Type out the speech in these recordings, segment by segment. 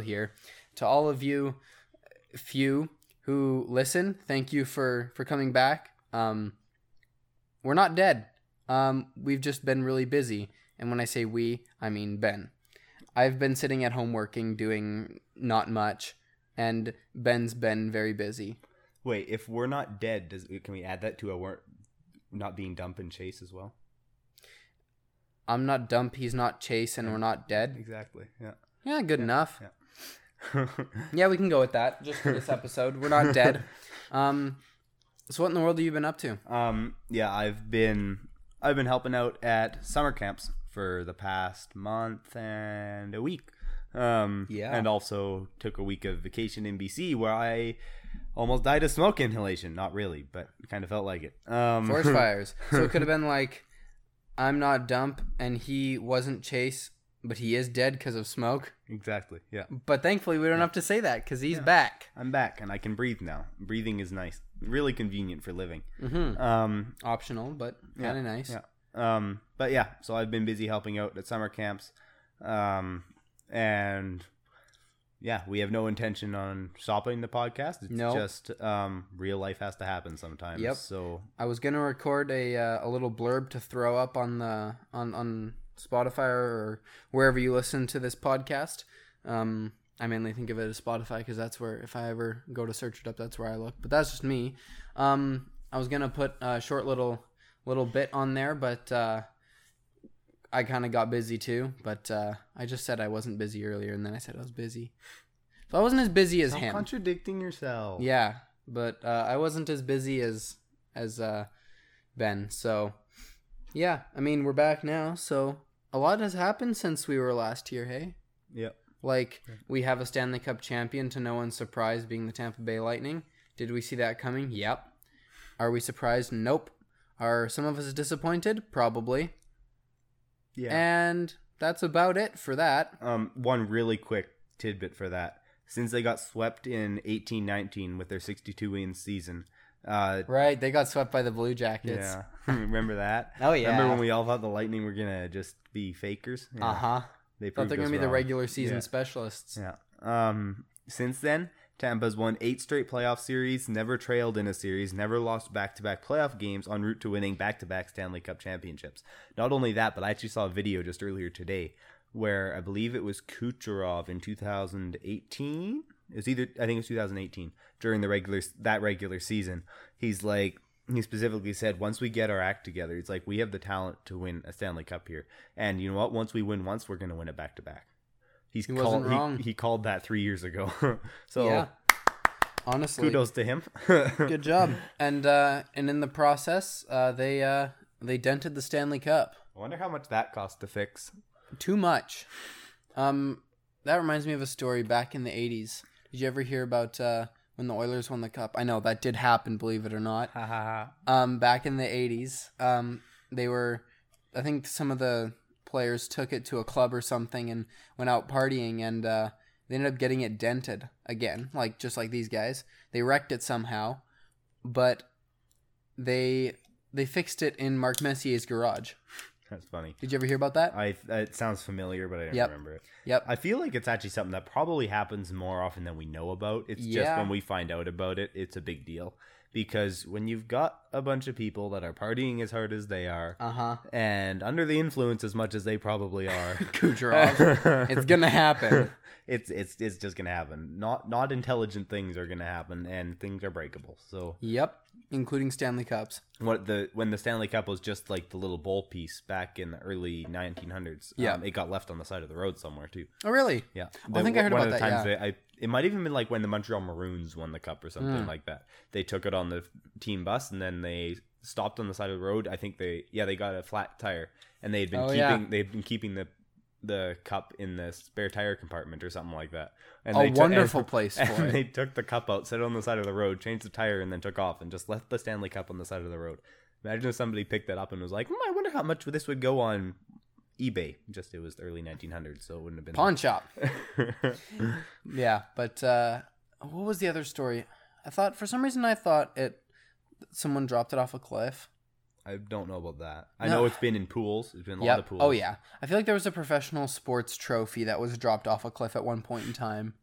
here. To all of you few who listen, thank you for coming back. We're not dead. We've just been really busy. And when I say we, I mean Ben. I've been sitting at home working, doing not much, and Ben's been very busy. Wait, if we're not dead, can we add that to we're not being dump and chase as well? I'm not dump, he's not chase, and we're not dead. Exactly, yeah. Yeah, good enough. Yeah. Yeah, we can go with that, just for this episode. We're not dead. So what in the world have you been up to? Yeah, I've been helping out at summer camps for the past month and a week. And also took a week of vacation in BC where I almost died of smoke inhalation. Not really, but kind of felt like it. Forest fires. So it could have been like, I'm not dump and he wasn't chase, but he is dead because of smoke. Exactly, yeah. But thankfully, we don't have to say that because he's back. I'm back and I can breathe now. Breathing is nice. Really convenient for living. Mm-hmm. Optional, but kind of nice. Yeah. But yeah, so I've been busy helping out at summer camps. And yeah, we have no intention on stopping the podcast. It's just real life has to happen sometimes. Yep. So I was gonna record a little blurb to throw up on the on Spotify or wherever you listen to this podcast. I mainly think of it as Spotify because that's where, if I ever go to search it up, that's where I look. But that's just me. I was gonna put a short little bit on there, but I kind of got busy too, but I just said I wasn't busy earlier, and then I said I was busy. So I wasn't as busy as him. Contradicting yourself. Yeah, but I wasn't as busy as Ben. So, yeah, I mean, we're back now, so a lot has happened since we were last here, hey? Yep. Like, we have a Stanley Cup champion, to no one's surprise, being the Tampa Bay Lightning. Did we see that coming? Yep. Are we surprised? Nope. Are some of us disappointed? Probably. Yeah. And that's about it for that. One really quick tidbit for that. Since they got swept in 18-19 with their 62-win season. Right, they got swept by the Blue Jackets. Yeah, remember that? Oh, yeah. Remember when we all thought the Lightning were going to just be fakers? Yeah. Uh-huh. They thought they were going to be the regular season specialists. Yeah. Since then, Tampa's won 8 straight playoff series, never trailed in a series, never lost back-to-back playoff games en route to winning back-to-back Stanley Cup championships. Not only that, but I actually saw a video just earlier today where I believe it was Kucherov in 2018. I think it was 2018 during that regular season. He specifically said, once we get our act together, it's like, we have the talent to win a Stanley Cup here. And you know what? Once we win once, we're going to win it back-to-back. He wasn't wrong. He called that 3 years ago. So, yeah. Honestly, kudos to him. Good job. And in the process, they dented the Stanley Cup. I wonder how much that cost to fix. Too much. That reminds me of a story back in the 80s. Did you ever hear about when the Oilers won the Cup? I know that did happen, believe it or not. Back in the 80s, I think some of the players took it to a club or something and went out partying, and they ended up getting it dented again, just like these guys. They wrecked it somehow, but they fixed it in Mark Messier's garage. That's funny. Did you ever hear about that? It sounds familiar, but I don't remember it. Yep. I feel like it's actually something that probably happens more often than we know about. It's just when we find out about it, it's a big deal. Because when you've got a bunch of people that are partying as hard as they are, and under the influence as much as they probably are, Kucherov, it's gonna happen. It's just gonna happen. Not intelligent things are gonna happen, and things are breakable. So including Stanley Cups. When the Stanley Cup was just like the little bowl piece back in the early 1900s? Yeah, it got left on the side of the road somewhere too. Oh really? Yeah, I think I heard about that. It might even been like when the Montreal Maroons won the Cup or something like that. They took it on the team bus and then they stopped on the side of the road. I think they got a flat tire and they had been keeping the cup in the spare tire compartment or something like that. And they took the cup out, set it on the side of the road, changed the tire, and then took off and just left the Stanley Cup on the side of the road. Imagine if somebody picked that up and was like, I wonder how much this would go on eBay. It was the early 1900s, so it wouldn't have been pawn shop. Yeah, but what was the other story? I thought someone dropped it off a cliff. I don't know about that. I know it's been in pools. It's been a lot of pools. Oh, yeah. I feel like there was a professional sports trophy that was dropped off a cliff at one point in time.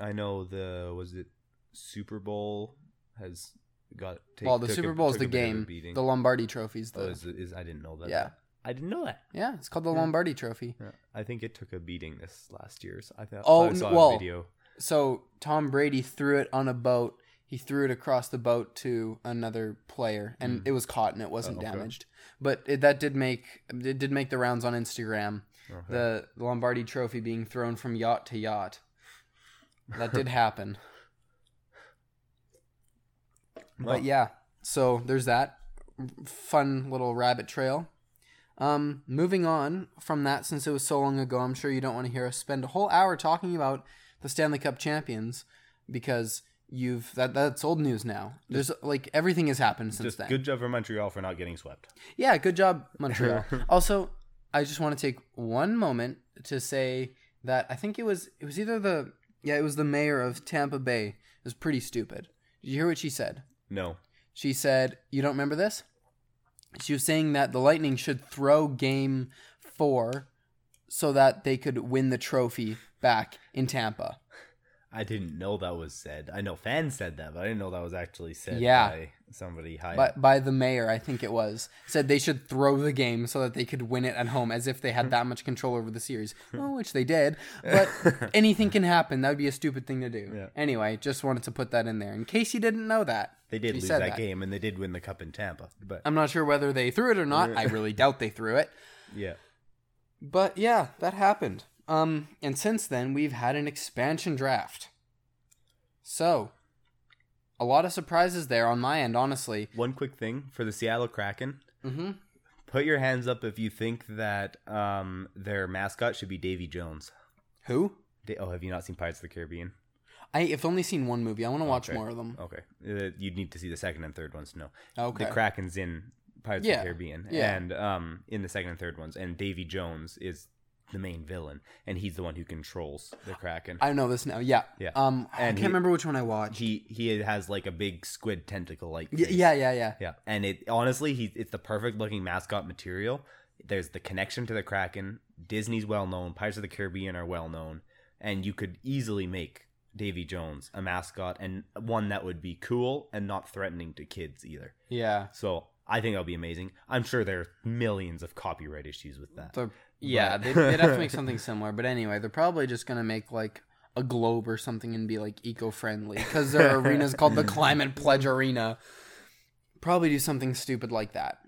I know the, was it Super Bowl has got taken. Well, the Super Bowl is the game. The Lombardi Trophy is the... Oh, is, I didn't know that. Yeah. I didn't know that. Yeah, it's called the Lombardi Trophy. Yeah. I think it took a beating this last year. So I thought I saw a video. So Tom Brady threw it on a boat. He threw it across the boat to another player, and it was caught, and it wasn't damaged. But it did make the rounds on Instagram. Okay. The Lombardi Trophy being thrown from yacht to yacht. That did happen. Well. But yeah, so there's that fun little rabbit trail. Moving on from that, since it was so long ago, I'm sure you don't want to hear us spend a whole hour talking about the Stanley Cup champions, because. That's old news now. There's like everything has happened since then. Good job for Montreal for not getting swept. Yeah, good job, Montreal. Also, I just want to take one moment to say that I think it was either the mayor of Tampa Bay. It was pretty stupid. Did you hear what she said? No. She said, "You don't remember this?" She was saying that the Lightning should throw Game 4 so that they could win the trophy back in Tampa. I didn't know that was said. I know fans said that, but I didn't know that was actually said by somebody high up. By the mayor, I think it was. Said they should throw the game so that they could win it at home, as if they had that much control over the series. Well, which they did, but anything can happen. That would be a stupid thing to do. Yeah. Anyway, just wanted to put that in there in case you didn't know that. They did lose that game, and they did win the cup in Tampa. But I'm not sure whether they threw it or not. I really doubt they threw it. Yeah. But yeah, that happened. And since then, we've had an expansion draft. So, a lot of surprises there on my end, honestly. One quick thing for the Seattle Kraken. Mm-hmm. Put your hands up if you think that their mascot should be Davy Jones. Who? Have you not seen Pirates of the Caribbean? I've only seen one movie. I want to watch more of them. Okay. You'd need to see the second and third ones to know. Okay. The Kraken's in Pirates of the Caribbean. Yeah. And in the second and third ones. And Davy Jones is... the main villain, and he's the one who controls the Kraken. I know this now. Yeah. I can't remember which one I watched. He has like a big squid tentacle like face. Yeah. And it honestly, it's the perfect looking mascot material. There's the connection to the Kraken. Disney's well known. Pirates of the Caribbean are well known, and you could easily make Davy Jones a mascot, and one that would be cool and not threatening to kids either. Yeah. So I think that'll be amazing. I'm sure there are millions of copyright issues with that. They'd have to make something similar. But anyway, they're probably just going to make like a globe or something and be like eco-friendly, because their arena is called the Climate Pledge Arena. Probably do something stupid like that.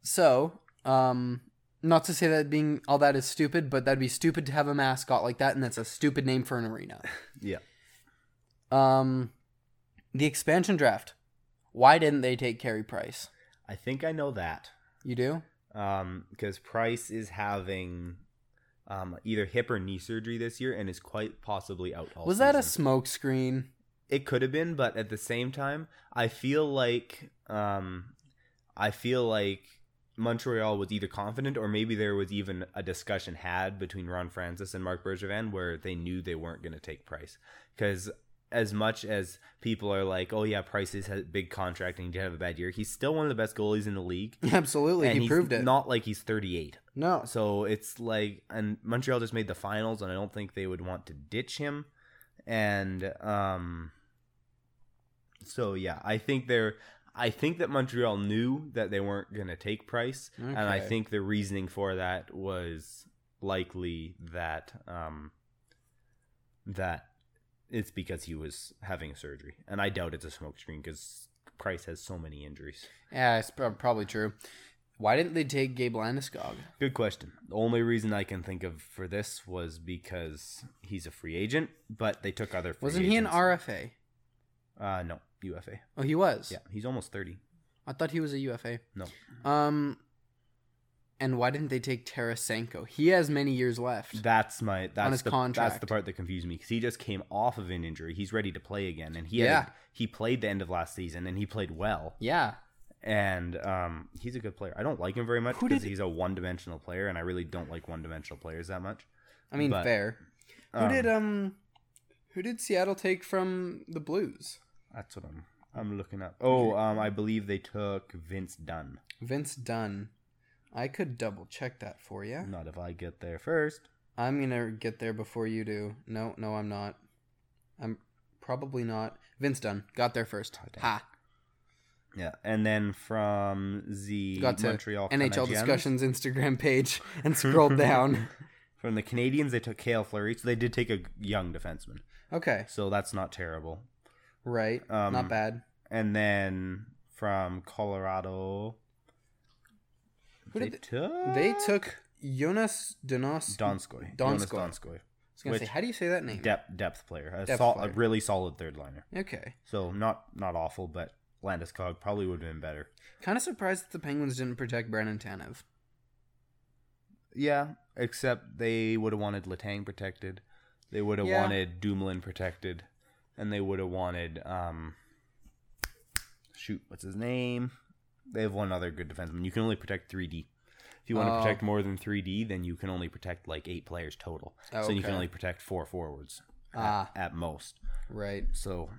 So, not to say that being all that is stupid, but that'd be stupid to have a mascot like that, and that's a stupid name for an arena. Yeah. The expansion draft. Why didn't they take Carey Price? I think I know that. You do? Because Price is having either hip or knee surgery this year and is quite possibly out all season. Was that a smokescreen? It could have been, but at the same time, I feel like Montreal was either confident, or maybe there was even a discussion had between Ron Francis and Marc Bergevin where they knew they weren't going to take Price. Because as much as people are like, oh yeah, Price has a big contract and he did have a bad year, he's still one of the best goalies in the league. Absolutely, and he proved it. Not like he's 38. No. So it's like, and Montreal just made the finals, and I don't think they would want to ditch him. And so yeah, I think that Montreal knew that they weren't going to take Price, and I think the reasoning for that was likely that it's because he was having surgery, and I doubt it's a smokescreen because Price has so many injuries. Yeah, it's probably true. Why didn't they take Gabe Landeskog? Good question. The only reason I can think of for this was because he's a free agent, but they took other free agents. Wasn't he an RFA? No, UFA. Oh, he was? Yeah, he's almost 30. I thought he was a UFA. No. And why didn't they take Tarasenko? He has many years left. That's on his contract. That's the part that confused me, because he just came off of an injury. He's ready to play again, and he played the end of last season, and he played well. Yeah, and he's a good player. I don't like him very much because he's a one-dimensional player, and I really don't like one-dimensional players that much. I mean, fair. Who did Seattle take from the Blues? That's what I'm. I'm looking up. Oh, I believe they took Vince Dunn. Vince Dunn. I could double check that for you. Not if I get there first. I'm going to get there before you do. No, I'm not. I'm probably not. Vince Dunn got there first. Oh, ha. Yeah, and then from the Montreal NHL Discussions Instagram page and scrolled down. From the Canadiens, they took Cale Fleury, so they did take a young defenseman. Okay. So that's not terrible. Right, not bad. And then from Colorado, they took Jonas Donskoy. Donskoy. I was going to say, how do you say that name? Depth player. A really solid third liner. Okay. So not awful, but Landeskog probably would have been better. Kind of surprised that the Penguins didn't protect Brandon Tanev. Yeah, except they would have wanted Letang protected. They would have wanted Dumoulin protected. And they would have wanted, what's his name? They have one other good defenseman. You can only protect 3D. If you want to protect more than 3D, then you can only protect like 8 players total. Oh, okay. So you can only protect 4 forwards at most. Right. So,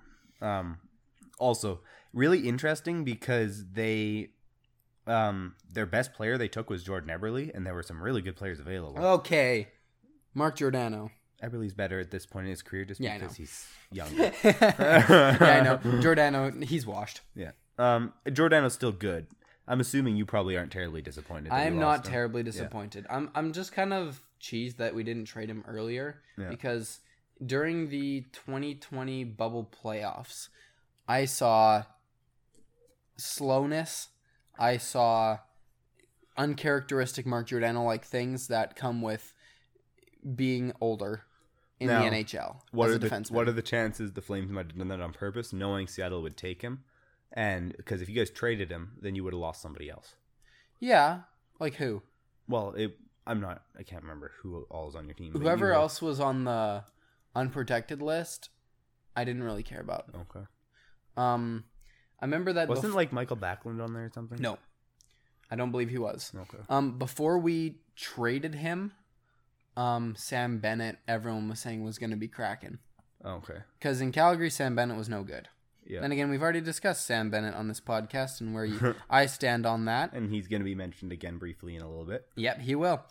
also really interesting because they, their best player they took was Jordan Eberle, and there were some really good players available. Okay, Mark Giordano. Eberle's better at this point in his career just because he's younger. Yeah, I know. Giordano, he's washed. Yeah. Giordano's still good. I'm assuming you probably aren't terribly disappointed. I'm not terribly disappointed. Yeah. I'm just kind of cheesed that we didn't trade him earlier because during the 2020 bubble playoffs, I saw slowness. I saw uncharacteristic Mark Giordano-like things that come with being older in the NHL as a defenseman. What are the chances the Flames might have done that on purpose, knowing Seattle would take him? And because if you guys traded him, then you would have lost somebody else. Yeah, like who? Well, I can't remember who all is on your team. Whoever else was on the unprotected list, I didn't really care about. Okay. I remember that wasn't like Michael Backlund on there or something. No, I don't believe he was. Okay. Before we traded him, Sam Bennett, everyone was saying was going to be Kraken. Okay. Because in Calgary, Sam Bennett was no good. Yeah. Then again, we've already discussed Sam Bennett on this podcast and where I stand on that. And he's going to be mentioned again briefly in a little bit. Yep, he will.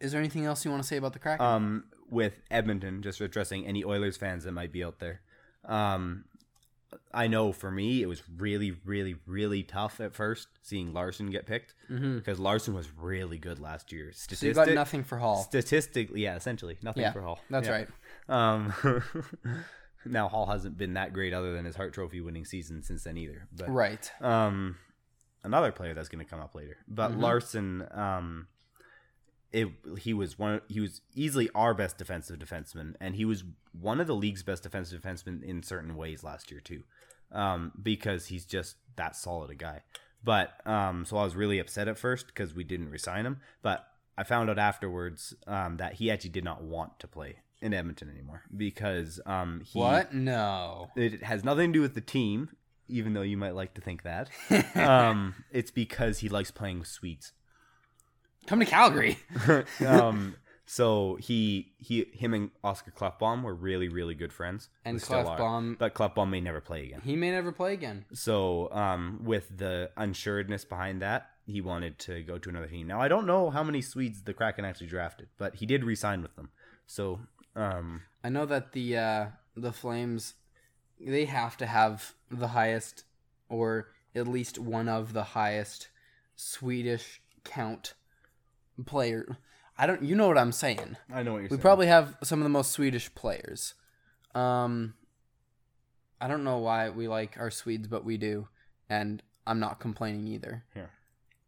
Is there anything else you want to say about the Kraken? With Edmonton, just addressing any Oilers fans that might be out there. I know for me, it was really, really, really tough at first seeing Larsson get picked because Larsson was really good last year. So you got nothing for Hall. Statistically, yeah, essentially nothing for Hall. That's right. Now Hall hasn't been that great other than his Hart Trophy winning season since then either. But, right. Another player that's going to come up later, but Larsson, he was easily our best defensive defenseman, and he was one of the league's best defensive defensemen in certain ways last year too, because he's just that solid a guy. But so I was really upset at first because we didn't resign him, but I found out afterwards that he actually did not want to play in Edmonton anymore because what? No, it has nothing to do with the team, even though you might like to think that. It's because he likes playing with Swedes. Come to Calgary. So him and Oscar Klefbom were really, really good friends. And but Klefbom may never play again. He may never play again. So with the unsuredness behind that, he wanted to go to another team. Now I don't know how many Swedes the Kraken actually drafted, but he did re-sign with them. So I know that the Flames, they have to have the highest, or at least one of the highest Swedish count player. You know what I'm saying. I know what you're saying. We probably have some of the most Swedish players. I don't know why we like our Swedes, but we do, and I'm not complaining either. Here.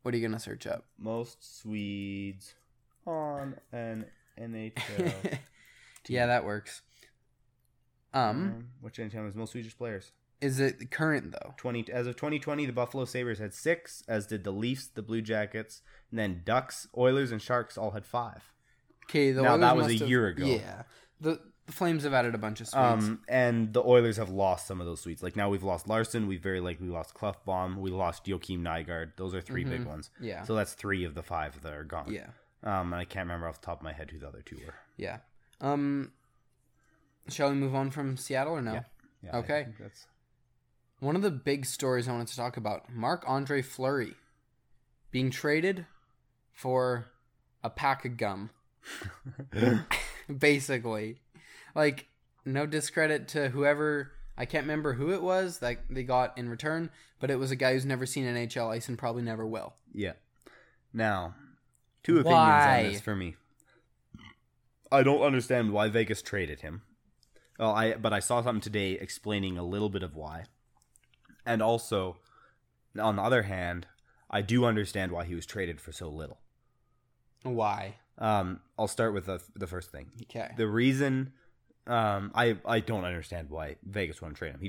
What are you gonna search up? Most Swedes on an NHL team. Yeah, that works. Which NHL is most Swedish players? Is it current, though? As of 2020, the Buffalo Sabres had 6, as did the Leafs, the Blue Jackets, and then Ducks, Oilers, and Sharks all had 5. Okay, now, that was a year ago. Yeah. The Flames have added a bunch of Swedes. And the Oilers have lost some of those Swedes. Like, now we've lost Larsson. We've very likely lost Klefbom. We lost Joakim Nygaard. Those are 3 big ones. Yeah. So that's 3 of the 5 that are gone. Yeah. And I can't remember off the top of my head who the other 2 were. Yeah. Shall we move on from Seattle or no? Yeah. Yeah, okay. I think that's... One of the big stories I wanted to talk about, Marc-Andre Fleury being traded for a pack of gum. Basically. Like, no discredit to whoever, I can't remember who it was that they got in return, but it was a guy who's never seen NHL ice and probably never will. Yeah. Now, two opinions on this for me. I don't understand why Vegas traded him. Oh, but I saw something today explaining a little bit of why. And also, on the other hand, I do understand why he was traded for so little. Why? I'll start with the first thing. Okay. The reason I don't understand why Vegas wouldn't trade him.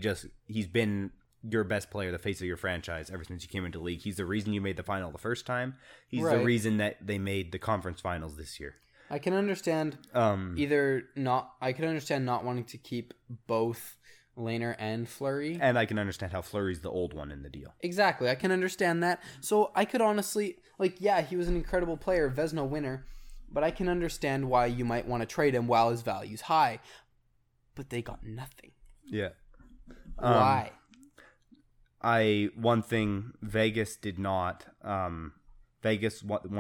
He's been your best player, the face of your franchise ever since you came into the league. He's the reason you made the final the first time. He's right. The reason that they made the conference finals this year. I can understand I can understand not wanting to keep both Lehner and Fleury. And I can understand how Fleury's the old one in the deal. Exactly. I can understand that. So I could honestly, he was an incredible player, Vezina winner, but I can understand why you might want to trade him while his value's high. But they got nothing. Yeah. Why? One thing Vegas did not, one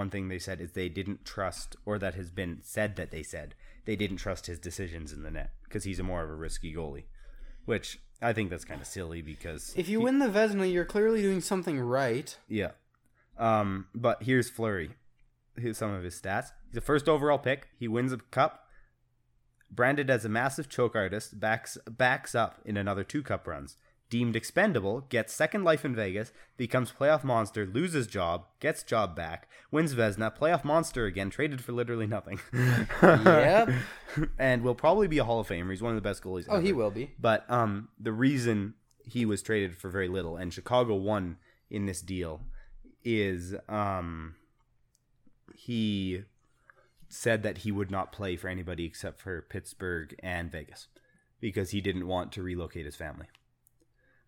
thing they said is they didn't trust, or that has been said that they said, they didn't trust his decisions in the net because he's more of a risky goalie. Which I think that's kind of silly because... If you win the Vezina, you're clearly doing something right. Yeah. But here's Fleury. Here's some of his stats. He's the first overall pick. He wins a cup. Branded as a massive choke artist. Backs up in another 2 cup runs. Deemed expendable. Gets second life in Vegas. Becomes playoff monster. Loses job. Gets job back. Wins Vezina. Playoff monster again. Traded for literally nothing. Yep. And will probably be a Hall of Famer. He's one of the best goalies ever. Oh, he will be. But the reason he was traded for very little, and Chicago won in this deal, is he said that he would not play for anybody except for Pittsburgh and Vegas because he didn't want to relocate his family.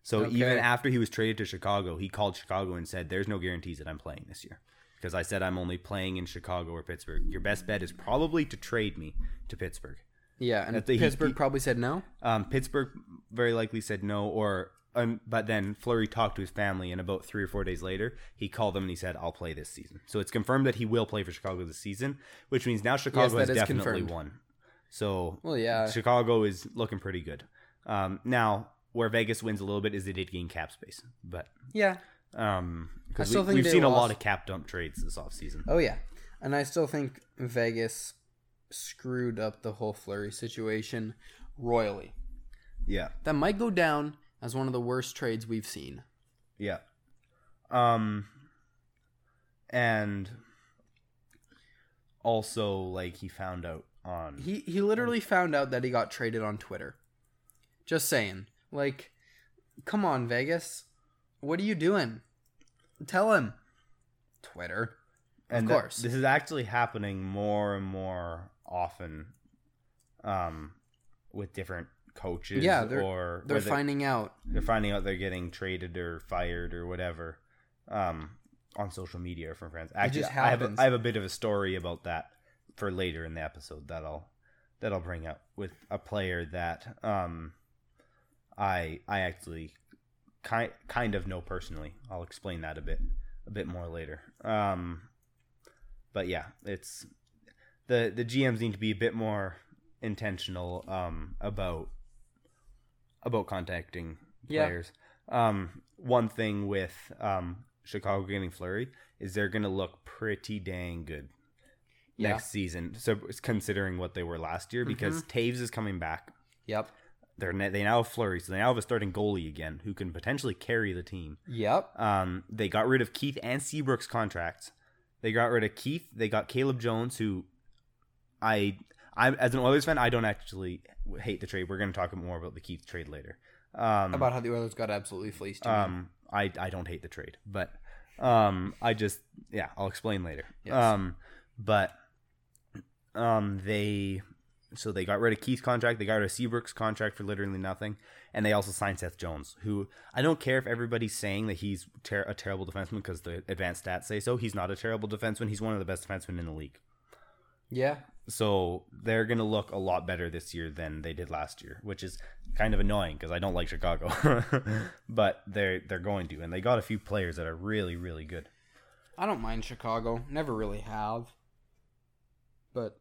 So okay. Even after he was traded to Chicago, he called Chicago and said, there's no guarantees that I'm playing this year because I said I'm only playing in Chicago or Pittsburgh. Your best bet is probably to trade me to Pittsburgh. Yeah, and Pittsburgh probably said no? Pittsburgh very likely said no, but then Fleury talked to his family, and about 3 or 4 days later, he called them and he said, I'll play this season. So it's confirmed that he will play for Chicago this season, which means now Chicago has definitely won. So Chicago is looking pretty good. Now... Where Vegas wins a little bit is they did gain cap space. But yeah. Because we've seen a lot of cap dump trades this offseason. Oh, yeah. And I still think Vegas screwed up the whole Fleury situation royally. Yeah. That might go down as one of the worst trades we've seen. Yeah. And also, he found out on... He literally found out that he got traded on Twitter. Just saying. Come on, Vegas. What are you doing? Tell him. Twitter. And of course. This is actually happening more and more often with different coaches. Yeah, They're finding out they're getting traded or fired or whatever on social media or from friends. Actually, it just happens. I have a bit of a story about that for later in the episode that I'll bring up with a player that... I actually kind of know personally. I'll explain that a bit more later. But yeah, it's the GMs need to be a bit more intentional about contacting players. Yeah. One thing with Chicago getting Fleury is they're going to look pretty dang good next season. So considering what they were last year, because Taves is coming back. Yep. They now have Fleury, so they now have a starting goalie again who can potentially carry the team. Yep. They got rid of Keith and Seabrook's contracts. They got rid of Keith. They got Caleb Jones, who I as an Oilers fan, I don't actually hate the trade. We're going to talk more about the Keith trade later. About how the Oilers got absolutely fleeced. I don't hate the trade, but I'll explain later. Yes. So they got rid of Keith's contract. They got rid of Seabrook's contract for literally nothing. And they also signed Seth Jones, who I don't care if everybody's saying that he's a terrible defenseman because the advanced stats say so. He's not a terrible defenseman. He's one of the best defensemen in the league. Yeah. So they're going to look a lot better this year than they did last year, which is kind of annoying because I don't like Chicago. But they're going to. And they got a few players that are really, really good. I don't mind Chicago. Never really have. But,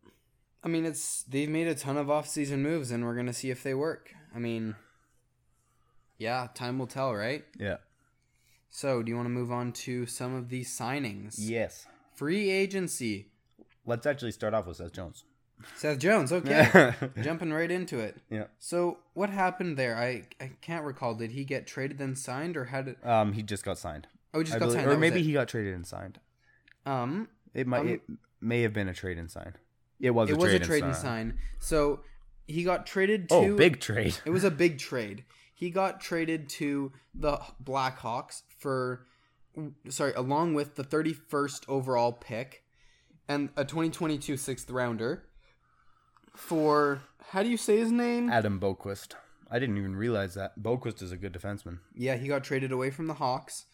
I mean, they've made a ton of off-season moves, and we're going to see if they work. I mean, yeah, time will tell, right? Yeah. So, do you want to move on to some of the signings? Yes. Free agency. Let's actually start off with Seth Jones. Seth Jones, okay. Jumping right into it. Yeah. So, what happened there? I can't recall. Did he get traded and signed, or how did... he just got signed. Oh, he just got signed. Or maybe he got traded and signed. It may have been a trade and sign. It was a trade and sign. So, he got traded to... Oh, big trade. It was a big trade. He got traded to the Blackhawks along with the 31st overall pick. And a 2022 sixth rounder for, how do you say his name? Adam Boquist. I didn't even realize that. Boquist is a good defenseman. Yeah, he got traded away from the Hawks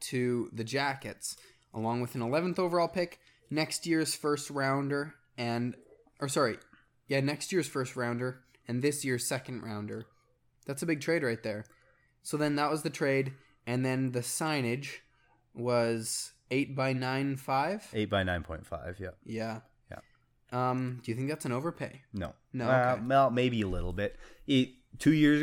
to the Jackets, along with an 11th overall pick, next year's first rounder, and this year's second rounder. That's a big trade right there. So then that was the trade, and then the signage was... 8x9.5? 8x9.5, yeah. Yeah. Yeah. Do you think that's an overpay? No. No, okay. Well, maybe a little bit. 3 years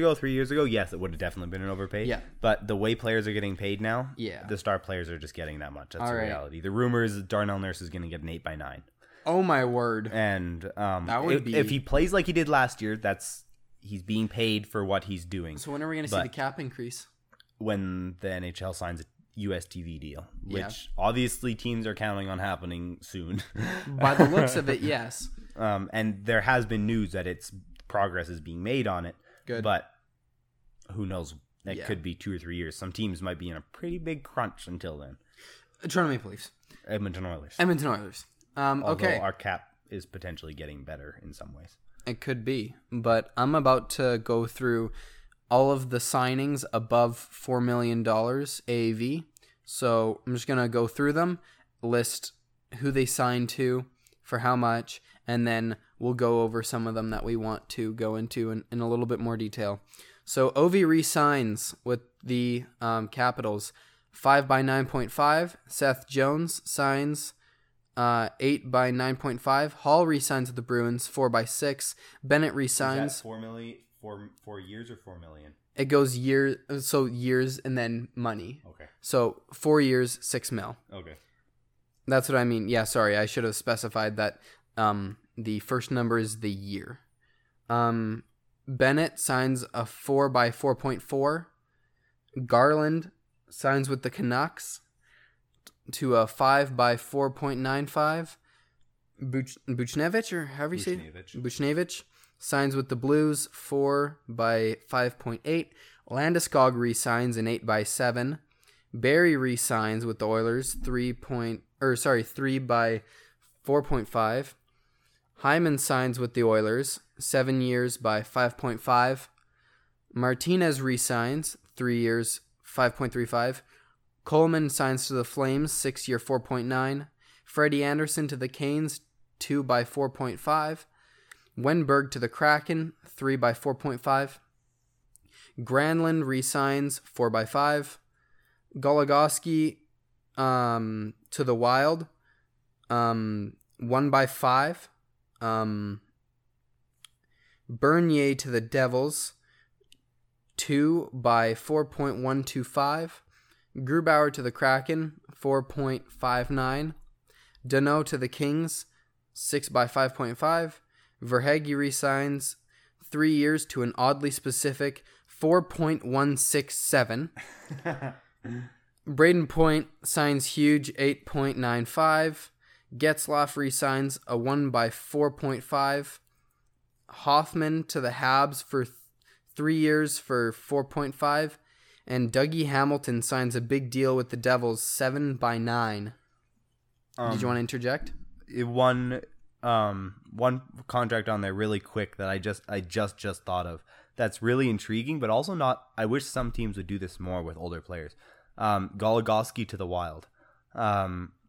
ago, yes, it would have definitely been an overpay. Yeah. But the way players are getting paid now, yeah, the star players are just getting that much. That's the reality. The rumor is that Darnell Nurse is going to get an 8x9. Oh, my word. And if he plays like he did last year, he's being paid for what he's doing. So when are we going to see the cap increase? When the NHL signs a US TV deal, which obviously teams are counting on happening soon. By the looks of it, yes. And there has been news that its progress is being made on it. Good. But who knows? That could be 2 or 3 years. Some teams might be in a pretty big crunch until then. Toronto Maple Leafs. Edmonton Oilers. Okay. Our cap is potentially getting better in some ways. It could be. But I'm about to go through... all of the signings above $4 million AAV. So I'm just going to go through them, list who they signed to, for how much, and then we'll go over some of them that we want to go into in a little bit more detail. So Ovi re-signs with the Capitals 5x9.5. Seth Jones signs 8x9.5. Hall re-signs with the Bruins 4x6. Bennett re-signs. Is that 4 million? Four years or 4 million? It goes years, so years and then money. Okay. So 4 years, $6 million. Okay. That's what I mean. Yeah, sorry, I should have specified that. The first number is the year. Bennett signs a 4x4.4. Garland signs with the Canucks to a 5x4.95. Buchnevich, or however you say it? Buchnevich. Signs with the Blues 4x5.8. Landeskog re-signs an 8x7. Barry re-signs with the Oilers 3x4.5. Hyman signs with the Oilers 7 years by 5.5. Martinez re-signs 3 years 5.35. Coleman signs to the Flames 6 year 4.9. Freddie Anderson to the Canes 2x4.5. Wenberg to the Kraken, 3x4.5. Granlund re-signs, 4x5. Goligoski to the Wild, 1x5. Bernier to the Devils, 2x4.125. Grubauer to the Kraken, 4.59. Danault to the Kings, 6x5.5. Verhaeghe re-signs 3 years to an oddly specific 4.167. Braden Point signs huge 8.95. Getzlaf re-signs a 1x4.5. Hoffman to the Habs for 3 years for 4.5. And Dougie Hamilton signs a big deal with the Devils 7x9. Did you want to interject? One contract on there really quick that I just thought of. That's really intriguing, but also not. I wish some teams would do this more with older players. Goligoski to the Wild.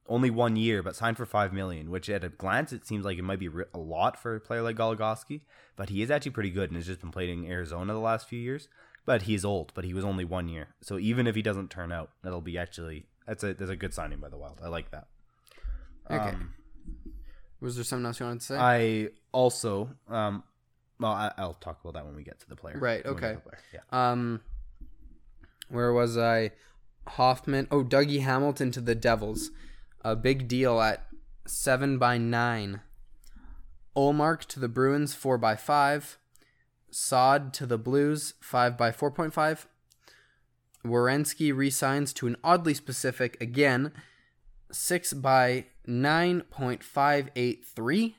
only 1 year, but signed for $5 million, which at a glance, it seems like it might be a lot for a player like Goligoski, but he is actually pretty good and has just been playing in Arizona the last few years. But he's old, but he was only 1 year. So even if he doesn't turn out, that'll be actually, that's a good signing by the Wild. I like that. Okay. Was there something else you wanted to say? I also, I'll talk about that when we get to the player. Right. Okay. Player. Yeah. Where was I? Hoffman. Oh, Dougie Hamilton to the Devils. A big deal at 7x9. Ullmark to the Bruins, 4x5. Sod to the Blues, 5x4.5. Werenski re-signs to an oddly specific, again, 6x9.583.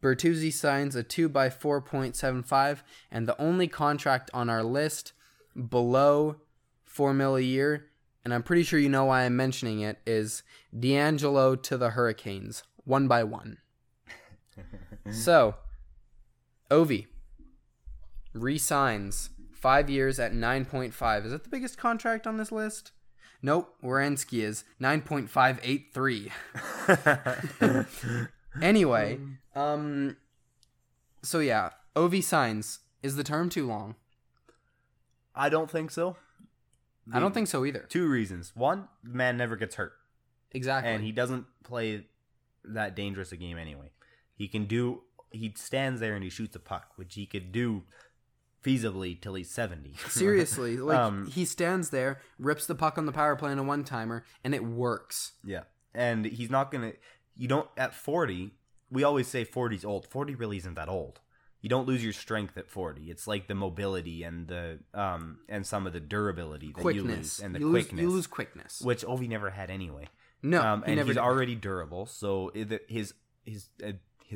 Bertuzzi signs a 2x4.75. And the only contract on our list below $4 million a year, and I'm pretty sure you know why I'm mentioning it, is D'Angelo to the Hurricanes, 1x1. So, Ovi re-signs 5 years at 9.5. Is that the biggest contract on this list? Nope, Werenski is 9.583. Anyway, so yeah, Ovi signs. Is the term too long? I don't think so. I don't think so either. 2 reasons. One, the man never gets hurt. Exactly. And he doesn't play that dangerous a game anyway. He stands there and he shoots a puck, which he could do feasibly till he's 70. Seriously, like he stands there, rips the puck on the power play in a one-timer, and it works. Yeah, and he's not gonna. You don't at 40. We always say 40's old. 40 really isn't that old. You don't lose your strength at 40. It's like the mobility and the and some of the durability that quickness. You lose and the quickness. You lose quickness, which Ovi never had anyway. No, he's already durable. So his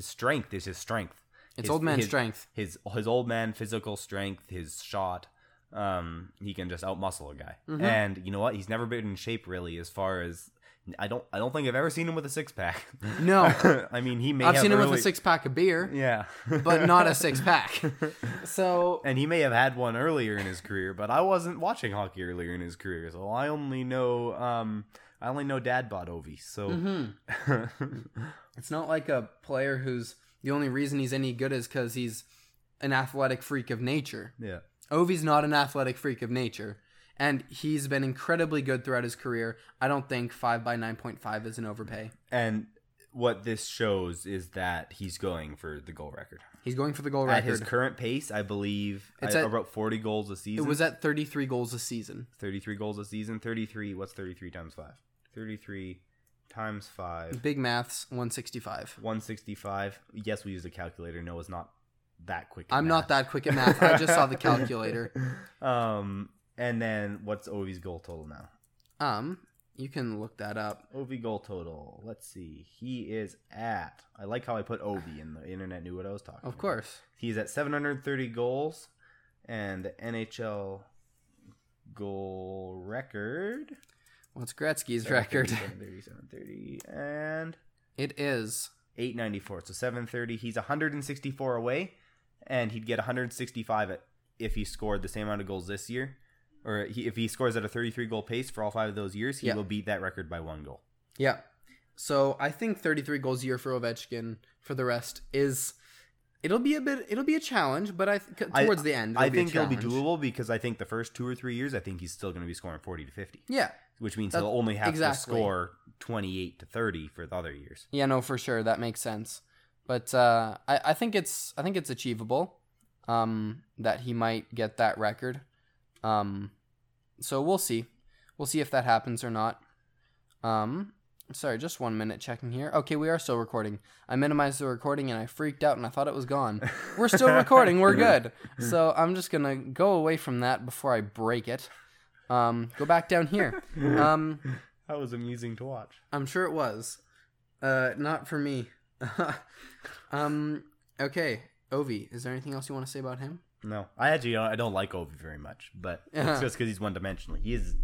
strength is his strength. It's old man strength. His old man physical strength, his shot. He can just outmuscle a guy. Mm-hmm. And you know what? He's never been in shape really as far as I don't think I've ever seen him with a six pack. No. I mean, I've seen him with a 6-pack of beer. Yeah. But not a 6-pack. So and he may have had one earlier in his career, but I wasn't watching hockey earlier in his career. So I only know Dad bought Ovi. So mm-hmm. It's not like a player who's the only reason he's any good is because he's an athletic freak of nature. Yeah. Ovi's not an athletic freak of nature, and he's been incredibly good throughout his career. I don't think 5x9.5 is an overpay. And what this shows is that he's going for the goal record. He's going for the goal record. At his current pace, I believe, it's at about 40 goals a season. It was at 33 goals a season. 33 goals a season. 33, what's 33 times 5? 33... times 5. Big maths, 165. 165. Yes, we use a calculator. No, it's not that quick at math. I'm not that quick at math. I just saw the calculator. And then what's Ovi's goal total now? You can look that up. Ovi goal total. Let's see. He is at... I like how I put Ovi and the internet knew what I was talking about. Of course. He's at 730 goals and the NHL goal record... What's Gretzky's record? 730, and it is 894. So 730. He's 164 away, and he'd get 165 if he scored the same amount of goals this year, or if he scores at a 33 goal pace for all 5 of those years, he will beat that record by 1 goal. Yeah. So I think 33 goals a year for Ovechkin for the rest is. It'll be a challenge, but towards the end, I think it'll be doable because I think the first 2 or 3 years, I think he's still going to be scoring 40 to 50. Yeah, which means he'll only have to score 28 to 30 for the other years. Yeah, no, for sure, that makes sense. But I think it's achievable that he might get that record. So we'll see if that happens or not. Sorry, just 1 minute checking here. Okay, we are still recording. I minimized the recording and I freaked out and I thought it was gone. We're still recording. We're good. So I'm just going to go away from that before I break it. Go back down here. That was amusing to watch. I'm sure it was. Not for me. Okay, Ovi, is there anything else you want to say about him? No. I don't like Ovi very much, but it's just because he's one-dimensional. He is...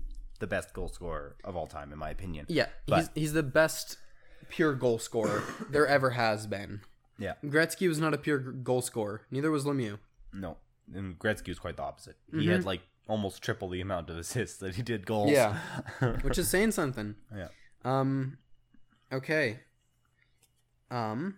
the best goal scorer of all time, in my opinion. Yeah, but he's the best pure goal scorer there ever has been. Yeah. Gretzky was not a pure goal scorer. Neither was Lemieux. No, and Gretzky was quite the opposite. Mm-hmm. He had like almost triple the amount of assists that he did goals. Yeah, which is saying something. Yeah. Okay. Oh,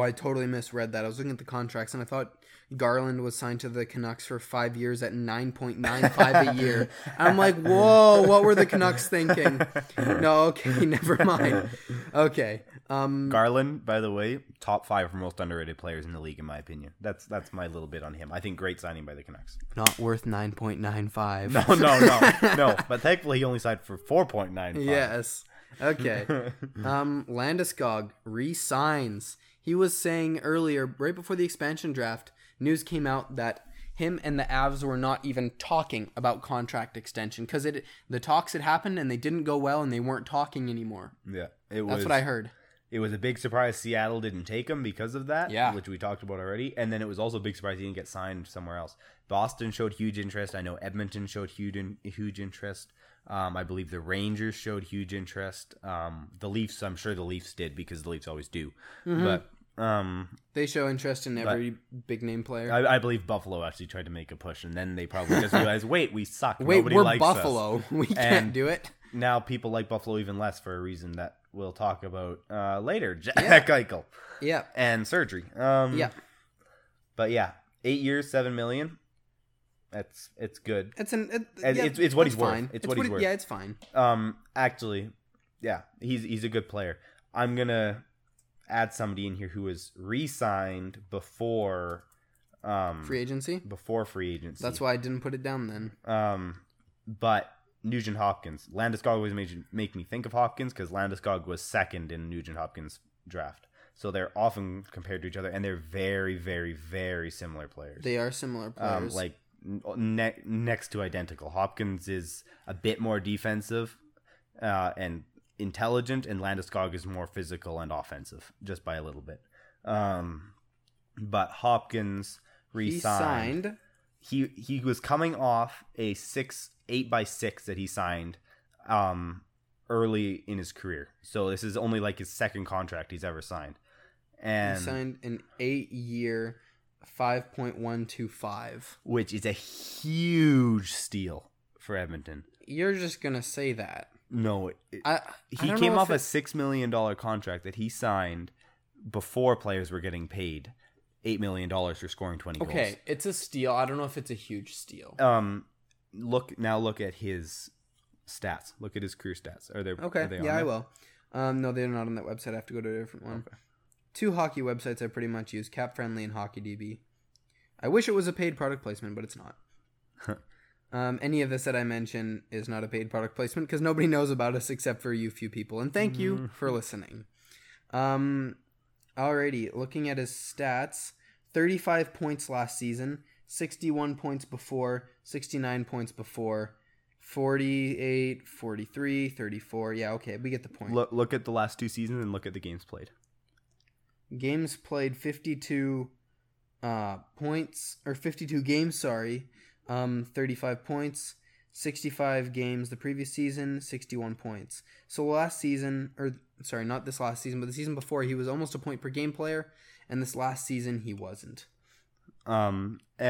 I totally misread that. I was looking at the contracts, and I thought Garland was signed to the Canucks for 5 years at $9.95 a year. I'm like, whoa, what were the Canucks thinking? No, okay, never mind. Okay. Garland, by the way, top 5 most underrated players in the league, in my opinion. That's my little bit on him. I think great signing by the Canucks. Not worth 9.95. No. But thankfully, he only signed for 4.95. Yes. Okay. Landeskog re-signs. He was saying earlier, right before the expansion draft, news came out that him and the Avs were not even talking about contract extension because the talks had happened and they didn't go well and they weren't talking anymore. Yeah, that's what I heard. It was a big surprise Seattle didn't take him because of that, which we talked about already. And then it was also a big surprise he didn't get signed somewhere else. Boston showed huge interest. I know Edmonton showed huge interest. I believe the Rangers showed huge interest. The Leafs, I'm sure the Leafs did because the Leafs always do. Mm-hmm. But they show interest in every big name player. I believe Buffalo actually tried to make a push, and then they probably just realized, wait, we suck. Wait, nobody we're likes Buffalo. Us. We can't do it. Now people like Buffalo even less for a reason that we'll talk about later. Jack Eichel. Yeah. And surgery. Yeah. But yeah, 8 years, $7 million. It's good. It's what he's fine. Worth. It's what he's worth. Yeah, it's fine. Actually, yeah, he's a good player. I'm gonna add somebody in here who was re-signed before free agency. Before free agency. That's why I didn't put it down then. But Nugent Hopkins. Landeskog always make me think of Hopkins because Landeskog was second in Nugent Hopkins' draft. So they're often compared to each other, and they're very, very, very similar players. They are similar players. Like. Next to identical. Hopkins is a bit more defensive and intelligent, and Landeskog is more physical and offensive, just by a little bit. But Hopkins re-signed. He was coming off a 8x6 that he signed early in his career. So this is only like his second contract he's ever signed. And he signed an 8-year 5.125, which is a huge steal for Edmonton. You're just gonna say that? No, he came off a $6 million contract that he signed before players were getting paid $8 million for scoring 20 goals. Okay, it's a steal. I don't know if it's a huge steal. Look at his stats. Look at his career stats. Are they okay? Are they on I will. No, they're not on that website. I have to go to a different one. Okay. Two hockey websites I pretty much use, CapFriendly and HockeyDB. I wish it was a paid product placement, but it's not. Any of this that I mention is not a paid product placement because nobody knows about us except for you few people. And thank you for listening. Alrighty, looking at his stats, 35 points last season, 61 points before, 69 points before, 48, 43, 34. Yeah, okay, we get the point. Look at the last two seasons and look at the games played. Games played 52 points, or 52 games, 35 points, 65 games the previous season, 61 points. So last season, not this last season, but the season before, he was almost a point per game player, and this last season he wasn't. But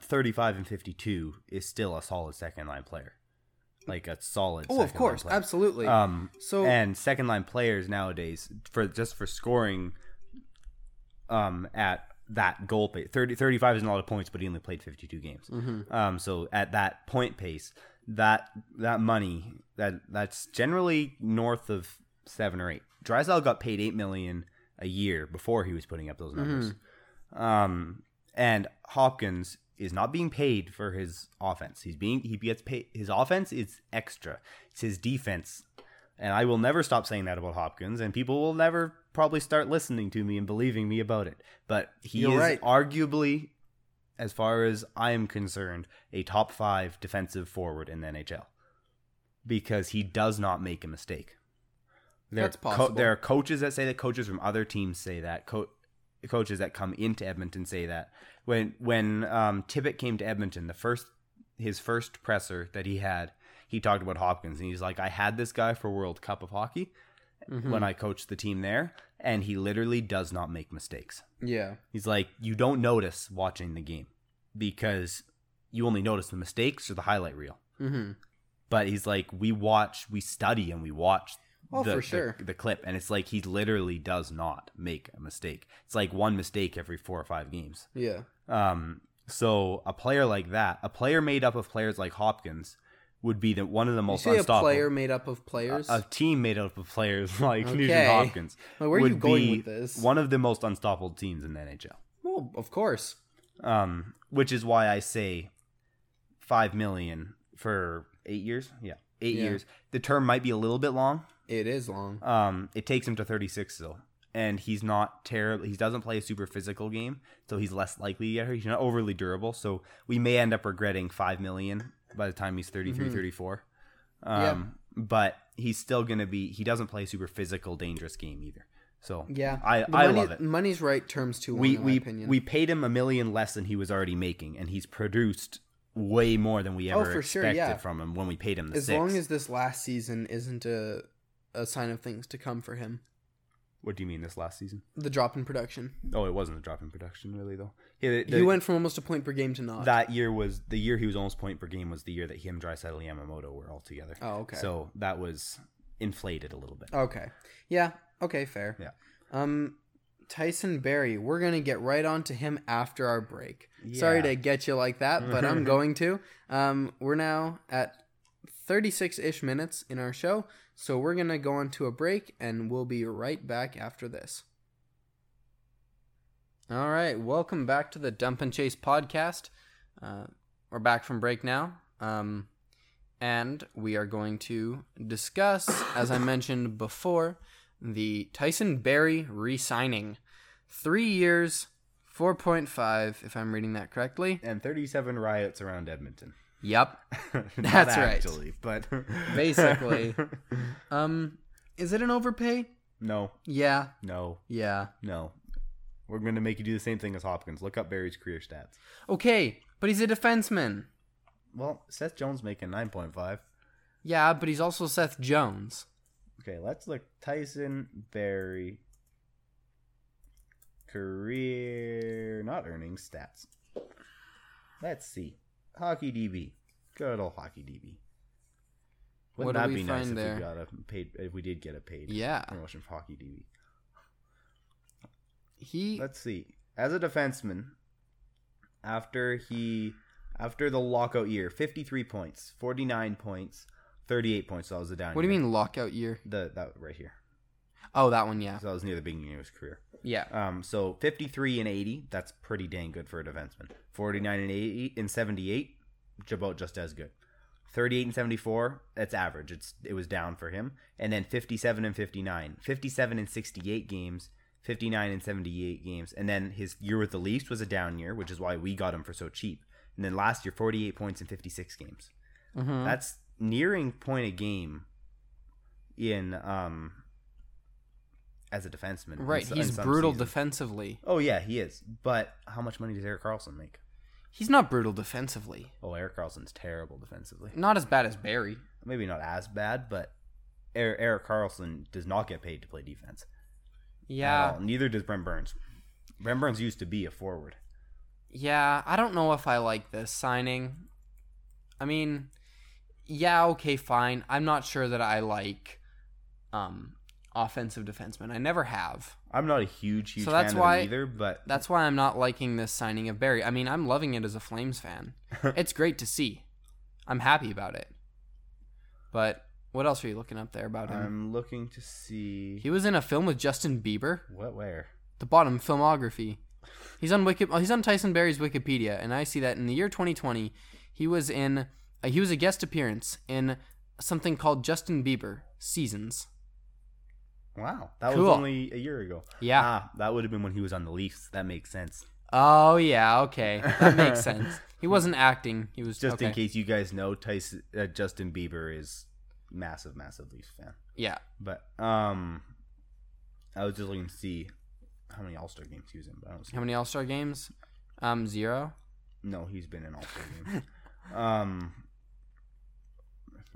35 and 52 is still a solid second-line player. Like a solid second-line player. Oh, of course. Absolutely. And second-line players nowadays, for scoring at that goal pace, 35 isn't a lot of points, but he only played 52 games. Mm-hmm. So at that point pace, that money, that's generally north of 7 or 8. Draisaitl got paid $8 million a year before he was putting up those numbers. Mm-hmm. And Hopkins is not being paid for his offense. He gets paid. His offense is extra. It's his defense. And I will never stop saying that about Hopkins, and people will never probably start listening to me and believing me about it. But he is arguably, as far as I am concerned, a top 5 defensive forward in the NHL. Because he does not make a mistake. That's possible. There are coaches that say that. Coaches from other teams say that. Coaches that come into Edmonton say that. When Tippett came to Edmonton, his first presser that he had, he talked about Hopkins, and he's like, I had this guy for World Cup of Hockey when I coached the team there, and he literally does not make mistakes. Yeah. He's like, you don't notice watching the game because you only notice the mistakes or the highlight reel. Mm-hmm. But he's like, we study and watch the clip. And it's like, he literally does not make a mistake. It's like one mistake every 4 or 5 games. Yeah. So a player like that, a player made up of players like Hopkins would be one of the most unstoppable. A player made up of players? A team made up of players like Nugent Hopkins. Well, where are you going with this? One of the most unstoppable teams in the NHL. Well, of course. Which is why I say $5 million for 8 years. Yeah, 8 years. The term might be a little bit long. It is long. It takes him to 36 though, and he's not terrible. He doesn't play a super physical game, so he's less likely to get hurt. He's not overly durable, so we may end up regretting $5 million by the time he's 33, 34. But he's still gonna be. He doesn't play a super physical, dangerous game either. So yeah, I love it. Money's right, terms too long, in my opinion. We paid him $1 million less than he was already making, and he's produced way more than we ever expected from him when we paid him the $6 million. As long as this last season isn't a sign of things to come for him. What do you mean this last season? The drop in production. Oh, it wasn't a drop in production really though. He went from almost a point per game to not. That year was the year he was almost point per game was the year that him, Draisaitl, and Yamamoto were all together. Oh, okay. So that was inflated a little bit. Okay. Yeah. Okay, fair. Yeah. Tyson Barrie, we're going to get right on to him after our break. Yeah. Sorry to get you like that, but I'm going to. We're now at 36-ish minutes in our show, so we're going to go on to a break, and we'll be right back after this. All right, welcome back to the Dump and Chase podcast. We're back from break now. And we are going to discuss, as I mentioned before, the Tyson Barrie re-signing. 3 years, 4.5, if I'm reading that correctly. And 37 riots around Edmonton. Yep. That's actually, right. But basically. Is it an overpay? No. Yeah. No. Yeah. No. We're going to make you do the same thing as Hopkins. Look up Barry's career stats. Okay, but he's a defenseman. Well, Seth Jones making 9.5. Yeah, but he's also Seth Jones. Okay, let's look. Tyson Barrie career not earning stats. Let's see. Hockey DB. Good old Hockey DB. Wouldn't that be nice if we got a paid if we did get a paid promotion for Hockey DB? Let's see. As a defenseman, after the lockout year, 53 points, 49 points. 38 points, so that was a down year. What do you mean lockout year? That right here. Oh, that one, yeah. So that was near the beginning of his career. Yeah. So 53 and 80, that's pretty dang good for a defenseman. 49 and 80 and 78, about just as good. 38 and 74, that's average. It was down for him. And then 57 and 59. 57 and 68 games, 59 and 78 games. And then his year with the Leafs was a down year, which is why we got him for so cheap. And then last year, 48 points in 56 games. Mm-hmm. That's nearing point a game in as a defenseman. Right, he's brutal defensively. Oh yeah, he is. But how much money does Erik Karlsson make? He's not brutal defensively. Oh, Erik Karlsson's terrible defensively. Not as bad as Barrie. Maybe not as bad, but Erik Karlsson does not get paid to play defense. Yeah. Neither does Brent Burns. Brent Burns used to be a forward. Yeah, I don't know if I like this signing. I mean, yeah, okay, fine. I'm not sure that I like offensive defensemen. I never have. I'm not a huge fan of them either, but that's why I'm not liking this signing of Barrie. I mean, I'm loving it as a Flames fan. It's great to see. I'm happy about it. But what else are you looking up there about him? I'm looking to see. He was in a film with Justin Bieber. What? Where? The bottom filmography. He's on Tyson Barrie's Wikipedia, and I see that in the year 2020, he was a guest appearance in something called Justin Bieber Seasons. Wow. That was only a year ago. Yeah. That would have been when he was on the Leafs. That makes sense. Oh, yeah. Okay. That makes sense. He wasn't acting. He was just in case you guys know, Justin Bieber is massive, massive Leafs fan. Yeah. But I was just looking to see how many All-Star games he was in. But I don't see how many All-Star games? Zero? No, he's been in All-Star games.